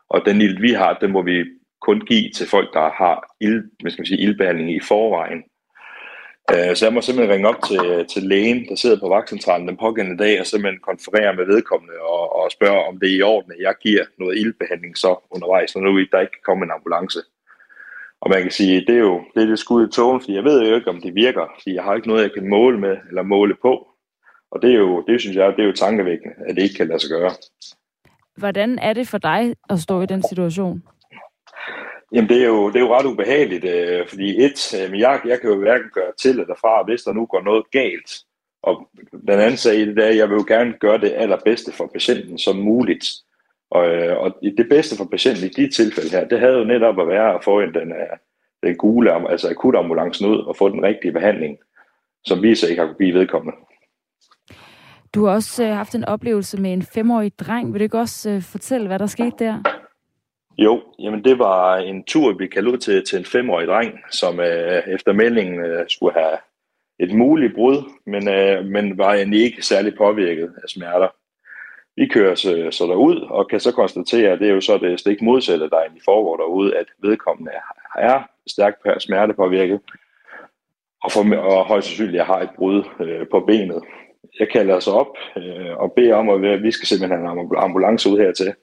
Og den ilt, vi har, den må vi kun give til folk, der har ildbehandling i forvejen. Så jeg må simpelthen ringe op til lægen, der sidder på vagtcentralen den pågældende dag, og simpelthen konferere med vedkommende og spørge, om det er i orden, at jeg giver noget ildbehandling så undervejs, når nu der ikke kan komme en ambulance. Og man kan sige, det er jo det skud i tågen, fordi jeg ved jo ikke, om det virker, fordi jeg har ikke noget, jeg kan måle med eller måle på. Og det synes jeg, det er jo tankevækkende, at det ikke kan lade sig gøre. Hvordan er det for dig at stå i den situation? Jamen, det er jo ret ubehageligt, fordi jeg kan jo hverken gøre til eller fra, hvis der nu går noget galt. Og den anden sag i det der, jeg vil jo gerne gøre det allerbedste for patienten som muligt. Og det bedste for patienten i de tilfælde her, det havde jo netop at være at få den gule, altså akutambulancen ud og få den rigtige behandling, som vi så ikke har kunne blive vedkommende. Du har også haft en oplevelse med en 5-årig dreng. Vil du ikke også fortælle, hvad der skete der? Jo, jamen det var en tur, vi kaldte ud til en 5-årig dreng, som efter meldingen skulle have et muligt brud, men var egentlig ikke særlig påvirket af smerter. Vi kører så derud og kan så konstatere, at det er jo så det stik modsatte, der egentlig foregår derude, at vedkommende er stærkt smertepåvirket og højst sandsynligt har et brud på benet. Jeg kalder os op og beder om, at vi skal simpelthen have en ambulance ud hertil.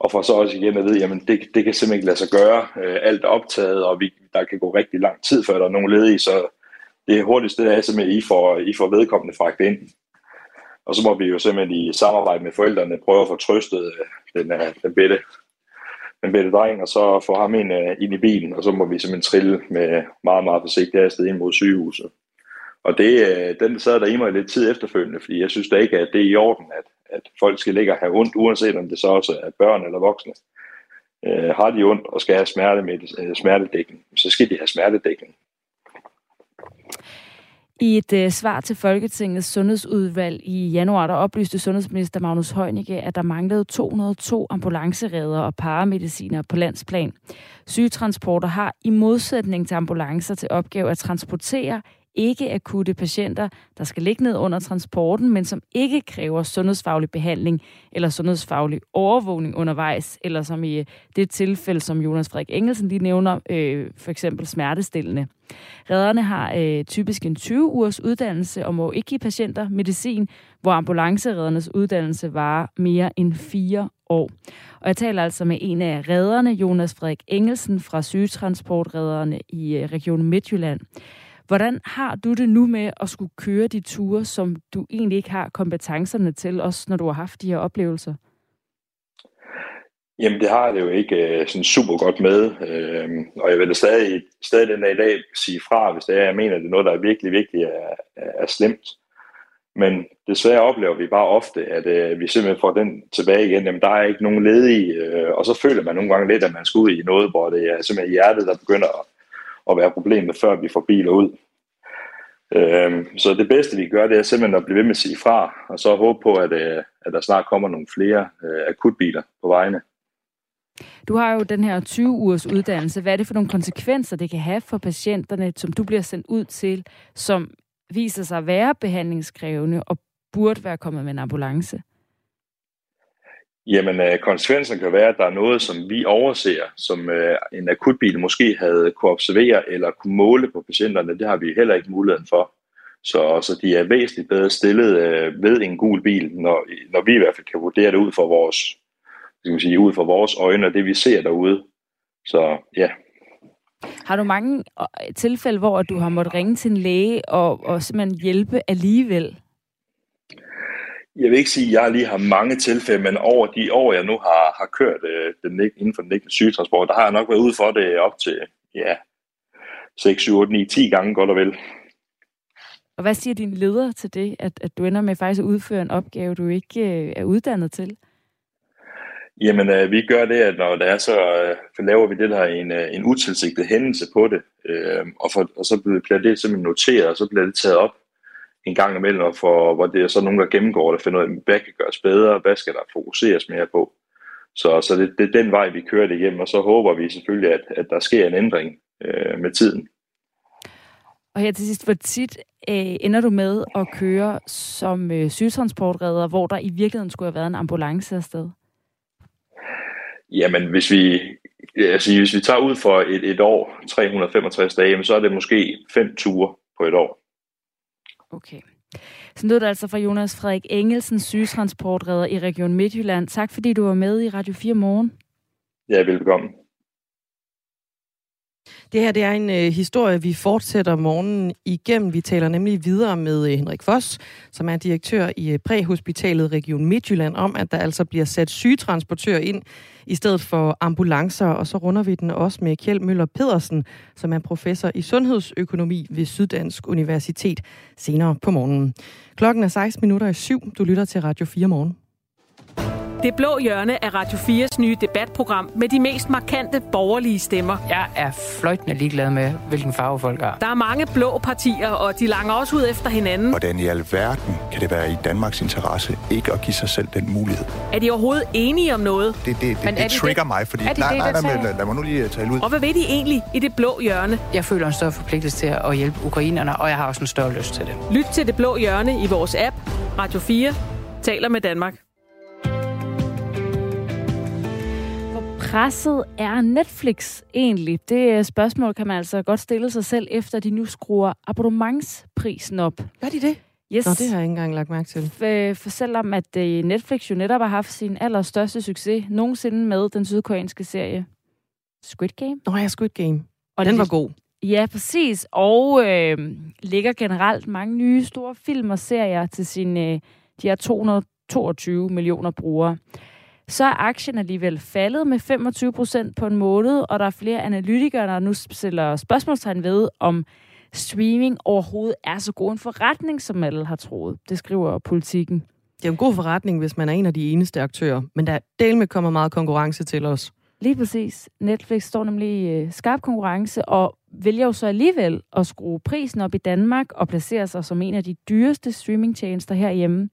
Og for så også igen at vide, jamen det kan simpelthen ikke lade sig gøre. Alt er optaget, og der kan gå rigtig lang tid, før der er nogen ledige. Så det er hurtigst det, der er simpelthen, at I får vedkommende fragtet ind. Og så må vi jo simpelthen i samarbejde med forældrene prøve at få trøstet den bedre dreng, og så få ham ind i bilen, og så må vi simpelthen trille med meget, meget forsigtig afsted ind mod sygehuset. Og den sad der i mig lidt tid efterfølgende, fordi jeg synes da ikke, at det er i orden, at folk skal ligge og have ondt, uanset om det så også er børn eller voksne. Har de ondt og skal have smerte med smertedækning, så skal de have smertedækning. I et svar til Folketingets sundhedsudvalg i januar, der oplyste sundhedsminister Magnus Heunicke, at der manglede 202 ambulanceredder og paramedicinere på landsplan. Sygetransporter har i modsætning til ambulancer til opgave at transportere ikke-akutte patienter, der skal ligge ned under transporten, men som ikke kræver sundhedsfaglig behandling eller sundhedsfaglig overvågning undervejs, eller som i det tilfælde, som Jonas Frederik Engelsen lige nævner, for eksempel smertestillende. Redderne har typisk en 20-ugers uddannelse og må ikke give patienter medicin, hvor ambulancereddernes uddannelse varer mere end 4 år. Og jeg taler altså med en af redderne, Jonas Frederik Engelsen fra sygetransportredderne i Region Midtjylland. Hvordan har du det nu med at skulle køre de ture, som du egentlig ikke har kompetencerne til, også når du har haft de her oplevelser? Jamen, det har jeg det jo ikke sådan super godt med. Og jeg vil da stadig den dag i dag sige fra, hvis det er, jeg mener, det er noget, der er virkelig, virkelig er slemt. Men desværre oplever vi bare ofte, at vi simpelthen får den tilbage igen. Jamen, der er ikke nogen ledige, og så føler man nogle gange lidt, at man skal ud i noget, hvor det er simpelthen hjertet, der begynder at være problemet, før vi får biler ud. Så det bedste, vi gør, det er simpelthen at blive ved med at sige fra, og så håbe på, at der snart kommer nogle flere akutbiler på vejene. Du har jo den her 20-ugers uddannelse. Hvad er det for nogle konsekvenser, det kan have for patienterne, som du bliver sendt ud til, som viser sig at være behandlingskrævende og burde være kommet med en ambulance? Jamen, konsekvensen kan være, at der er noget, som vi overser, som en akutbil måske havde kunne observere eller kunne måle på patienterne. Det har vi heller ikke muligheden for. Så de er væsentligt bedre stillet ved en gul bil, når vi i hvert fald kan vurdere det ud fra vores øjne og det, vi ser derude. Så ja. Har du mange tilfælde, hvor du har måttet ringe til en læge og simpelthen hjælpe alligevel? Jeg vil ikke sige, at jeg lige har mange tilfælde, men over de år, jeg nu har kørt inden for den nægtende sygetransport, der har jeg nok været ude for det op til 6, 7, 8, 9, 10 gange godt og vel. Og hvad siger din leder til det, at du ender med faktisk at udføre en opgave, du ikke er uddannet til? Jamen, vi gør det, at når der er, så laver vi det der en utilsigtet hændelse på det, og så bliver det simpelthen noteret, og så bliver det taget op en gang imellem, hvor det er så nogen, der gennemgår det, finder ud af, hvad kan gøres bedre, hvad skal der fokuseres mere på. Så det er den vej, vi kører det igennem, og så håber vi selvfølgelig, at der sker en ændring med tiden. Og her til sidst, hvor tit ender du med at køre som sygetransportredder, hvor der i virkeligheden skulle have været en ambulance afsted? Jamen, hvis vi tager ud for et år, 365 dage, så er det måske 5 ture på et år. Okay. Så lød det altså fra Jonas Frederik Engelsen, sygetransportredder i Region Midtjylland. Tak fordi du var med i Radio 4 Morgen. Ja, velbekomme. Det her det er en historie, vi fortsætter morgenen igennem. Vi taler nemlig videre med Henrik Voss, som er direktør i Præhospitalet Region Midtjylland, om at der altså bliver sat sygetransportører ind i stedet for ambulancer. Og så runder vi den også med Kjeld Møller Pedersen, som er professor i sundhedsøkonomi ved Syddansk Universitet senere på morgenen. Klokken er 6:16. Du lytter til Radio 4 Morgen. Det Blå Hjørne er Radio 4's nye debatprogram med de mest markante borgerlige stemmer. Jeg er fløjtende ligeglad med, hvilken farve folk har. Der er mange blå partier, og de langer også ud efter hinanden. Hvordan i alverden kan det være i Danmarks interesse ikke at give sig selv den mulighed? Er de overhovedet enige om noget? Det trigger det? Mig, fordi lad mig nu lige tale ud. Og hvad ved de egentlig i Det Blå Hjørne? Jeg føler en større forpligtelse til at hjælpe ukrainerne, og jeg har også en større lyst til det. Lyt til Det Blå Hjørne i vores app. Radio 4 taler med Danmark. Presset er Netflix egentlig? Det spørgsmål kan man altså godt stille sig selv, efter de nu skruer abonnementsprisen op. Gør de det? Yes. Nå, det har jeg ikke engang lagt mærke til. For selvom at Netflix jo netop har haft sin allerstørste succes nogensinde med den sydkoreanske serie Squid Game. Nå ja, Squid Game. Og den var god. Ja, præcis. Og ligger generelt mange nye store film og serier til sine de her 222 millioner brugere. Så er aktien alligevel faldet med 25% på en måned, og der er flere analytikere, der nu stiller spørgsmålstegn ved, om streaming overhovedet er så god en forretning, som alle har troet. Det skriver Politiken. Det er en god forretning, hvis man er en af de eneste aktører, men der delme kommer meget konkurrence til os. Lige præcis. Netflix står nemlig i skarp konkurrence, og vælger jo så alligevel at skrue prisen op i Danmark og placere sig som en af de dyreste streamingtjenester herhjemme.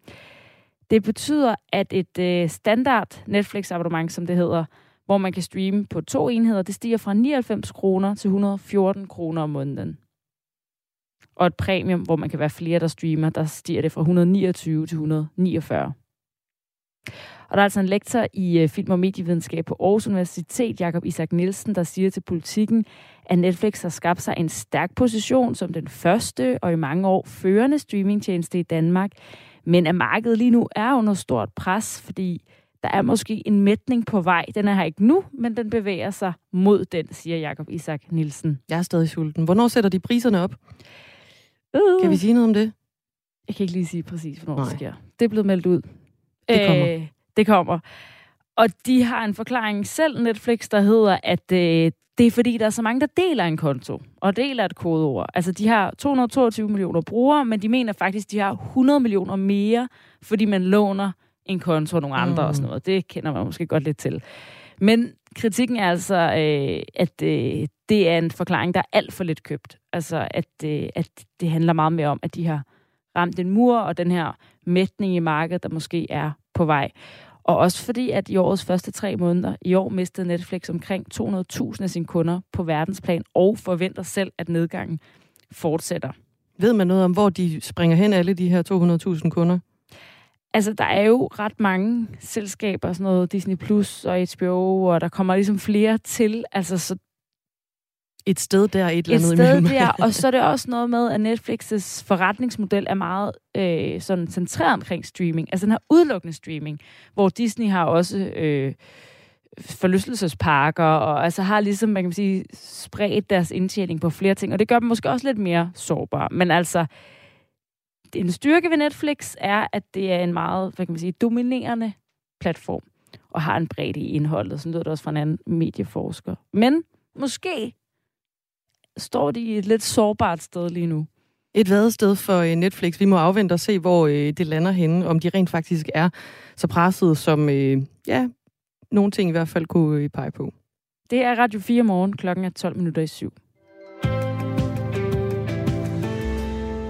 Det betyder, at et standard Netflix-abonnement, som det hedder, hvor man kan streame på 2 enheder, det stiger fra 99 kroner til 114 kroner om måneden. Og et premium, hvor man kan være flere, der streamer, der stiger det fra 129 til 149. Og der er altså en lektor i film- og medievidenskab på Aarhus Universitet, Jakob Isak Nielsen, der siger til Politiken, at Netflix har skabt sig en stærk position som den første og i mange år førende streamingtjeneste i Danmark, men at markedet lige nu er under stort pres, fordi der er måske en mætning på vej. Den er her ikke nu, men den bevæger sig mod den, siger Jakob Isak Nielsen. Jeg er stadig sulten. Hvornår sætter de priserne op? Kan vi sige noget om det? Jeg kan ikke lige sige præcis, hvornår det sker. Det er blevet meldt ud. Det kommer. Og de har en forklaring selv, Netflix, der hedder, at det er fordi, der er så mange, der deler en konto og deler et kodeord. Altså, de har 222 millioner brugere, men de mener faktisk, de har 100 millioner mere, fordi man låner en konto og nogle andre og sådan noget. Det kender man måske godt lidt til. Men kritikken er altså, at det er en forklaring, der er alt for lidt købt. Altså, at det handler meget mere om, at de har ramt en mur, og den her mætning i markedet, der måske er på vej. Og også fordi, at i årets første 3 måneder i år mistede Netflix omkring 200.000 af sine kunder på verdensplan, og forventer selv, at nedgangen fortsætter. Ved man noget om, hvor de springer hen, alle de her 200.000 kunder? Altså, der er jo ret mange selskaber, sådan noget Disney Plus og HBO, og der kommer ligesom flere til, altså så et sted der, et eller andet imellem. Et sted der, og så er det også noget med, at Netflix's forretningsmodel er meget sådan centreret omkring streaming. Altså den her udelukkende streaming, hvor Disney har også forlystelsesparker, og altså har ligesom, man kan sige, spredt deres indtjening på flere ting, og det gør dem måske også lidt mere sårbare. Men altså, en styrke ved Netflix er, at det er en meget, hvad kan man sige, dominerende platform, og har en bredde i indholdet. Sådan lyder det også fra en anden medieforsker. Men måske står de i et lidt sårbart sted lige nu. Et vadested for Netflix. Vi må afvente og se, hvor det lander henne, om de rent faktisk er så presset, som nogle ting i hvert fald kunne pege på. Det er Radio 4 morgen, klokken er 12:12.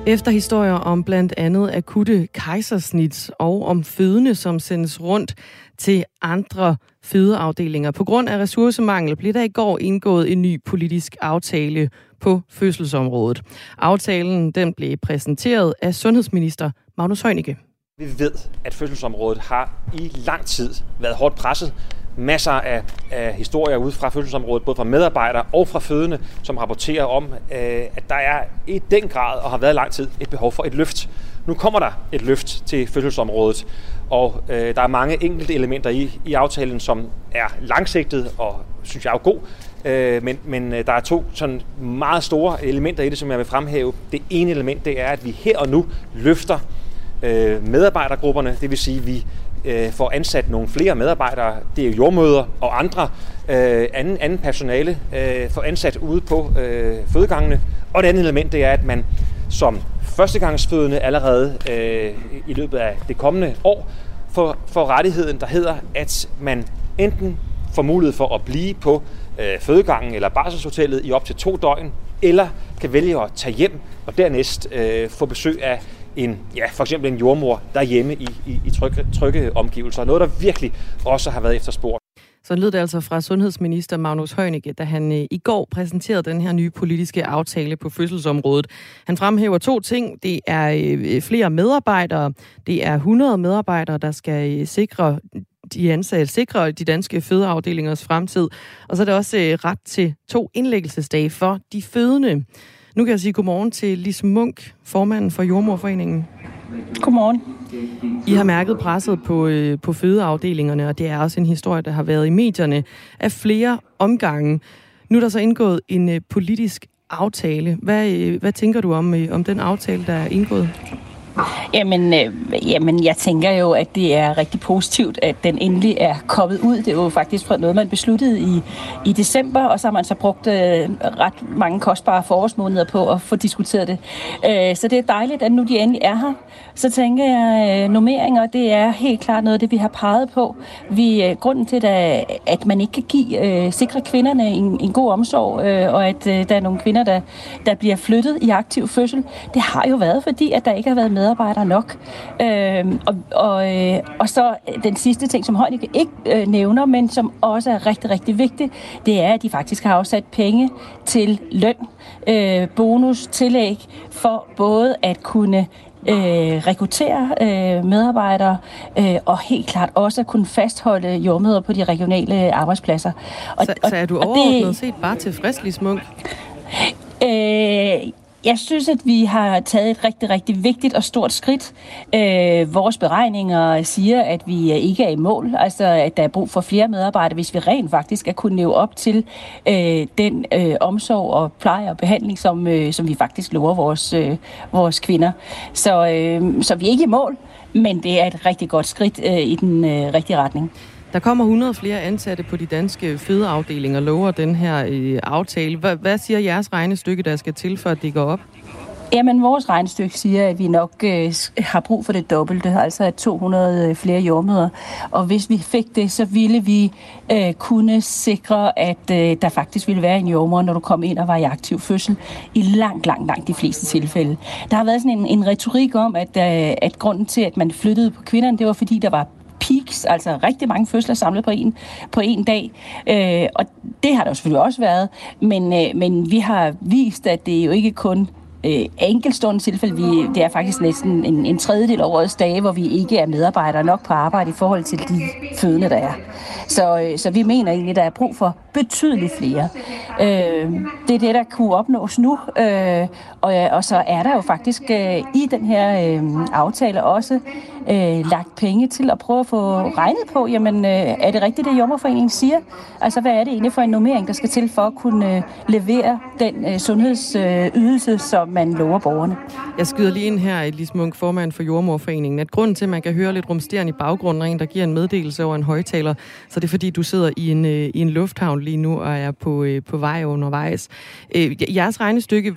Efter historier om blandt andet akutte kejsersnit og om fødende, som sendes rundt til andre fødeafdelinger på grund af ressourcemangel, blev der i går indgået en ny politisk aftale på fødselsområdet. Aftalen den blev præsenteret af sundhedsminister Magnus Heunicke. Vi ved, at fødselsområdet har i lang tid været hårdt presset. Masser af historier ude fra fødselsområdet, både fra medarbejdere og fra fødende, som rapporterer om, at der er i den grad, og har været lang tid, et behov for et løft. Nu kommer der et løft til fødselsområdet, og der er mange enkelte elementer i aftalen, som er langsigtet og, synes jeg, er god. Men der er 2 sådan meget store elementer i det, som jeg vil fremhæve. Det ene element, det er, at vi her og nu løfter medarbejdergrupperne, det vil sige, at vi får ansat nogle flere medarbejdere, det er jordmødre og andre, anden personale, får ansat ude på fødegangene. Og det andet element, det er, at man som førstegangsfødende allerede i løbet af det kommende år får rettigheden, der hedder, at man enten får mulighed for at blive på fødegangen eller barselshotellet i op til 2 døgn, eller kan vælge at tage hjem og dernæst få besøg af for eksempel en jordmor derhjemme i trygge omgivelser. Noget, der virkelig også har været efterspurgt. Så lød det altså fra sundhedsminister Magnus Heunicke, da han i går præsenterede den her nye politiske aftale på fødselsområdet. Han fremhæver 2 ting. Det er flere medarbejdere. Det er 100 medarbejdere, der skal sikre de ansatte, sikre de danske fødeafdelingers fremtid. Og så er der også ret til 2 indlæggelsesdage for de fødende. Nu kan jeg sige godmorgen til Lis Munk, formanden for Jordmorforeningen. Godmorgen. I har mærket presset på fødeafdelingerne, og det er også en historie, der har været i medierne af flere omgange. Nu er der så indgået en politisk aftale. Hvad tænker du om den aftale, der er indgået? Jamen, jeg tænker jo, at det er rigtig positivt, at den endelig er kommet ud. Det er jo faktisk noget, man besluttede i december, og så har man så brugt ret mange kostbare forårsmåneder på at få diskuteret det. Så det er dejligt, at nu de endelig er her. Så tænker jeg, normeringer, det er helt klart noget af det, vi har peget på. Grunden til, at man ikke kan sikre kvinderne en god omsorg, og at der er nogle kvinder, der bliver flyttet i aktiv fødsel, det har jo været, fordi at der ikke har været medarbejdere nok. Og så den sidste ting, som Heunicke ikke nævner, men som også er rigtig, rigtig vigtig, det er, at de faktisk har afsat penge til løn, bonus, tillæg, for både at kunne rekruttere medarbejdere og helt klart også kunne fastholde jordmøder på de regionale arbejdspladser. Så er du overordnet set bare tilfreds, Lis Munk? Jeg synes, at vi har taget et rigtig, rigtig vigtigt og stort skridt. Vores beregninger siger, at vi ikke er i mål, altså at der er brug for flere medarbejdere, hvis vi rent faktisk skal kunne leve op til den omsorg og pleje og behandling, som vi faktisk lover vores kvinder. Så vi er ikke i mål, men det er et rigtig godt skridt i den rigtige retning. Der kommer 100 flere ansatte på de danske fødeafdelinger, lover den her aftale. Hvad siger jeres regnestykke, der skal til, for at det går op? Jamen, vores regnestykke siger, at vi nok har brug for det dobbelte, altså 200 flere jordmøder. Og hvis vi fik det, så ville vi kunne sikre, at der faktisk ville være en jordmor, når du kom ind og var i aktiv fødsel, i langt de fleste tilfælde. Der har været sådan en retorik om, at grunden til, at man flyttede på kvinderne, det var fordi, der var peaks, altså rigtig mange fødsler samlet på en dag, og det har der jo selvfølgelig også været, men vi har vist, at det jo ikke kun enkeltstående tilfælde, det er faktisk næsten en tredjedel af årets dage, hvor vi ikke er medarbejdere nok på arbejde i forhold til de fødende, der er. Så vi mener egentlig, at der er brug for betydeligt flere. Det er det, der kunne opnås nu, og så er der jo faktisk i den her aftale også lagt penge til at prøve at få regnet på, jamen er det rigtigt, det Jordmorforeningen siger? Altså hvad er det egentlig for en normering, der skal til for at kunne levere den sundhedsydelse, som man lover borgerne? Jeg skyder lige ind her, Lis Munk, formand for Jordmorforeningen, at grunden til, at man kan høre lidt rumsteren i baggrunden, der giver en meddelelse over en højtaler, så det er fordi, du sidder i en lufthavn lige nu og er på vej undervejs. Jeres regnestykke,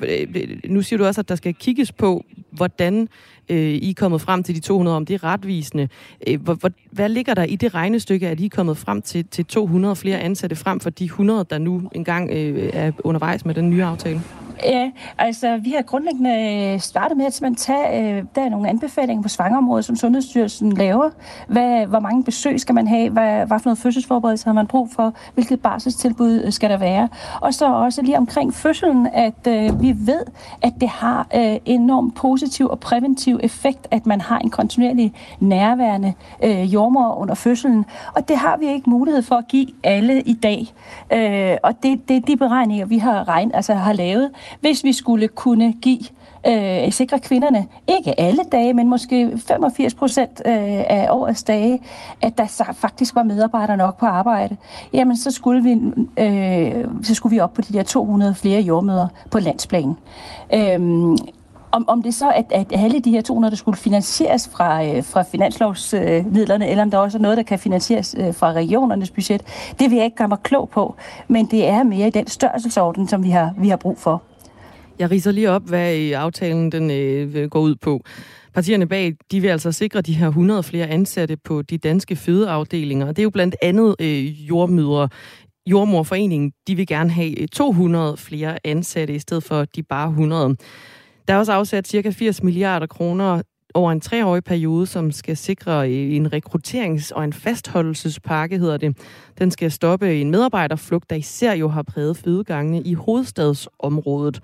nu siger du også, at der skal kigges på, hvordan I er kommet frem til de 200, om det er retvisende. Hvad ligger der i det regnestykke, at I er kommet frem til 200 flere ansatte frem for de 100, der nu engang er undervejs med den nye aftale? Ja, altså vi har grundlæggende startet med, at man tager, der er nogle anbefalinger på svangerområdet, som Sundhedsstyrelsen laver. Hvor mange besøg skal man have? Hvad for noget fødselsforberedelse har man brug for? Hvilket barselstilbud skal der være? Og så også lige omkring fødselen, at vi ved, at det har enormt positiv og præventiv effekt, at man har en kontinuerlig nærværende jordmor under fødselen. Og det har vi ikke mulighed for at give alle i dag. Og det er de beregninger, vi har lavet. Hvis vi skulle kunne give sikre kvinderne, ikke alle dage, men måske 85% af årets dage, at der så faktisk var medarbejdere nok på arbejde, jamen så skulle vi op på de der 200 flere jordmøder på landsplan. Om det så, at alle de her 200, der skulle finansieres fra finanslovsmidlerne, eller om der også er noget, der kan finansieres fra regionernes budget, det vil jeg ikke gøre mig klog på, men det er mere i den størrelsesorden, som vi har brug for. Jeg ridser lige op, hvad aftalen den går ud på. Partierne bag, de vil altså sikre de her 100 flere ansatte på de danske fødeafdelinger, og det er jo blandt andet jordmødre. Jordmorforeningen, de vil gerne have 200 flere ansatte, i stedet for de bare 100. Der er også afsat ca. 80 milliarder kroner over en 3-årig periode, som skal sikre en rekrutterings- og en fastholdelsespakke, hedder det. Den skal stoppe en medarbejderflugt, der især jo har præget fødegangene i hovedstadsområdet.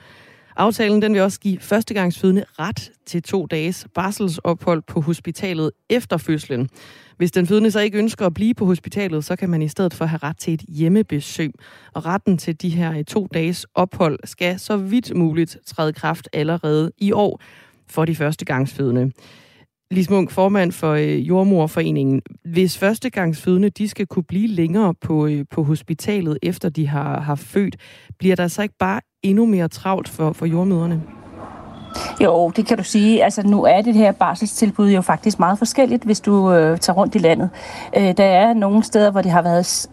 Aftalen den vil også give førstegangsfødende ret til 2 dages barselsophold på hospitalet efter fødslen. Hvis den fødende så ikke ønsker at blive på hospitalet, så kan man i stedet for have ret til et hjemmebesøg. Og retten til de her 2 dages ophold skal så vidt muligt træde i kraft allerede i år for de førstegangsfødende. Lis Munk, formand for Jordmorforeningen. Hvis førstegangsfødende, de skal kunne blive længere på hospitalet, efter de har født, bliver der så ikke bare endnu mere travlt for jordmøderne? Jo, det kan du sige. Altså, nu er det her barselstilbud jo faktisk meget forskelligt, hvis du tager rundt i landet. Der er nogle steder, hvor det har været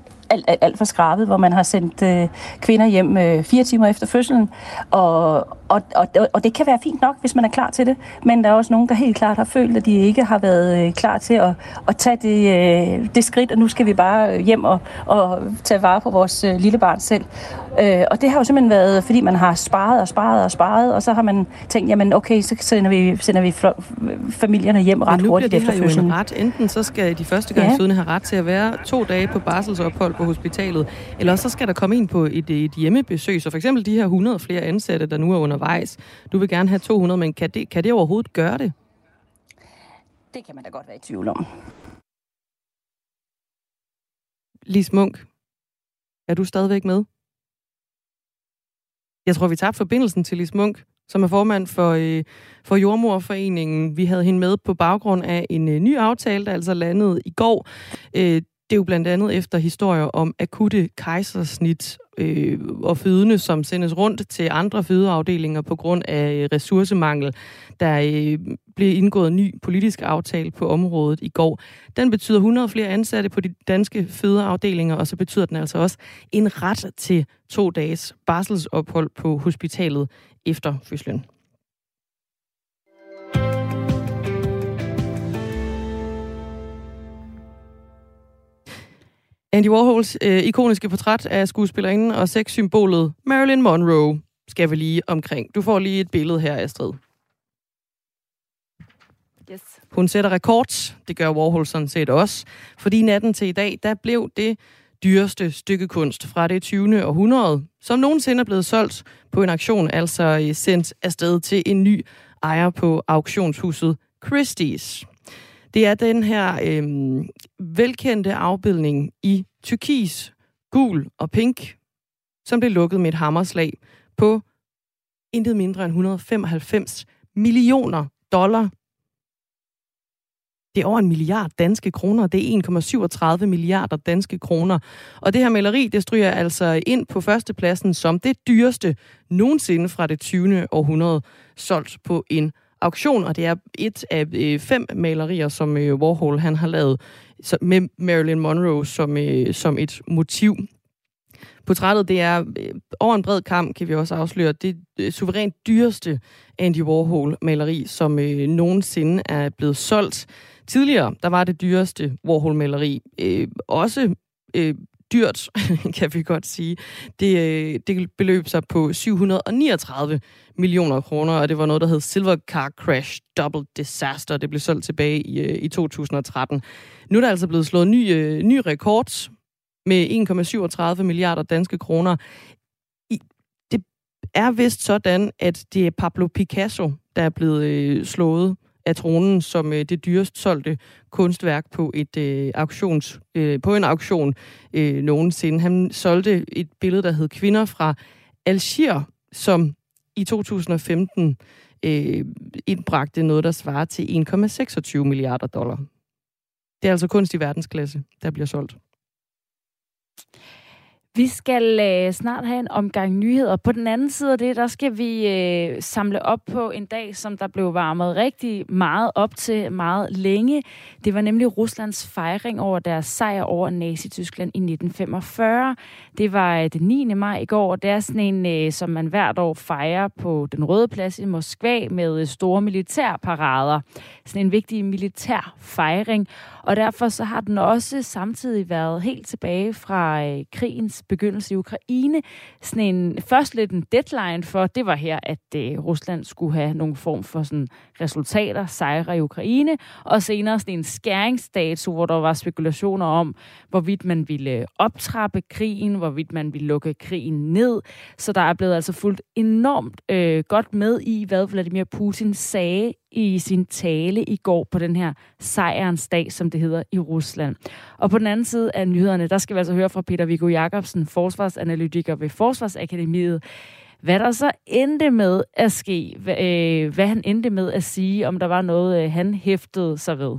alt for skrabet, hvor man har sendt kvinder hjem 4 timer efter fødslen. Og det kan være fint nok, hvis man er klar til det. Men der er også nogen, der helt klart har følt, at de ikke har været klar til at tage det skridt, og nu skal vi bare hjem og tage vare på vores lille barn selv. Og det har jo simpelthen været, fordi man har sparet, og så har man tænkt, jamen okay, så sender vi familierne hjem ret hurtigt efter fødslen. Men nu bliver det her jo en ret. Enten så skal de førstegangsfødende have ret til at være 2 dage på barselsophold på hospitalet, eller så skal der komme ind på et hjemmebesøg. Så for eksempel de her 100 flere ansatte, der nu er undervejs. Du vil gerne have 200, men kan det overhovedet gøre det? Det kan man da godt være i tvivl om. Lis Munk, er du stadigvæk med? Jeg tror, vi tabte forbindelsen til Lis Munk, som er formand for Jordmorforeningen. Vi havde hende med på baggrund af en ny aftale, der altså landede i går. Det er jo blandt andet efter historier om akutte kejsersnit og fødende, som sendes rundt til andre fødeafdelinger på grund af ressourcemangel. Der blev indgået en ny politisk aftale på området i går. Den betyder 100 flere ansatte på de danske fødeafdelinger, og så betyder den altså også en ret til 2 dages barselsophold på hospitalet efter fødslen. Andy Warhols ikoniske portræt af skuespillerinden og sexsymbolet Marilyn Monroe skal vi lige omkring. Du får lige et billede her, Astrid. Yes. Hun sætter rekord. Det gør Warhol sådan set også. Fordi natten til i dag, der blev det dyreste stykke kunst fra det 20. århundrede, som nogensinde er blevet solgt på en auktion, altså sendt afsted til en ny ejer på auktionshuset Christie's. Det er den her velkendte afbildning i turkis, gul og pink, som blev lukket med et hammerslag på intet mindre end $195 million. Det er over 1 milliard danske kroner. Det er 1,37 milliarder danske kroner. Og det her maleri, det stryger altså ind på førstepladsen som det dyreste nogensinde fra det 20. århundrede solgt på en auktion, og det er et af 5 malerier, som Warhol han har lavet med Marilyn Monroe som et motiv. Portrættet, det er over en bred kamp, kan vi også afsløre, det suverænt dyreste Andy Warhol-maleri, som nogensinde er blevet solgt. Tidligere, der var det dyreste Warhol-maleri også dyrt, kan vi godt sige. Det beløb sig på 739 millioner kroner, og det var noget, der hed Silver Car Crash Double Disaster. Det blev solgt tilbage i 2013. Nu er der altså blevet slået ny rekord med 1,37 milliarder danske kroner. Det er vist sådan, at det er Pablo Picasso, der er blevet slået af tronen som det dyrest solgte kunstværk på en auktion nogensinde. Han solgte et billede, der hed Kvinder fra Algier, som i 2015 indbragte noget, der svarer til 1,26 milliarder dollar. Det er altså kunst i verdensklasse, der bliver solgt. Vi skal snart have en omgang nyheder. På den anden side af det, der skal vi samle op på en dag, som der blev varmet rigtig meget op til meget længe. Det var nemlig Ruslands fejring over deres sejr over Nazi-Tyskland i 1945. Det var den 9. maj i går. Det er sådan en, som man hvert år fejrer på den Røde Plads i Moskva med store militærparader. Sådan en vigtig militær fejring. Og derfor så har den også samtidig været helt tilbage fra krigens begyndelse i Ukraine. Sådan en, først lidt en deadline for, det var her, at Rusland skulle have nogle form for sådan resultater, sejre i Ukraine, og senere sådan en skæringsdato, hvor der var spekulationer om, hvorvidt man ville optrappe krigen, hvorvidt man ville lukke krigen ned. Så der er blevet altså fulgt enormt godt med i, hvad Vladimir Putin sagde i sin tale i går på den her sejrens dag, som det hedder i Rusland. Og på den anden side af nyhederne, der skal vi altså høre fra Peter Viggo Jakobsen, forsvarsanalytiker ved Forsvarsakademiet, Hvad der så endte med at ske, hvad han endte med at sige, om der var noget, han hæftede sig ved.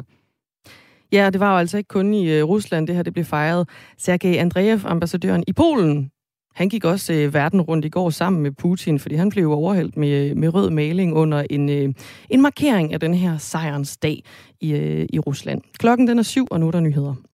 Ja, det var jo altså ikke kun i Rusland, det her det blev fejret. Sergej Andreev, ambassadøren i Polen, han gik også verden rundt i går sammen med Putin, fordi han blev overhældt med rød maling under en markering af den her sejrens dag i Rusland. Klokken den er 7, og nu er der nyheder.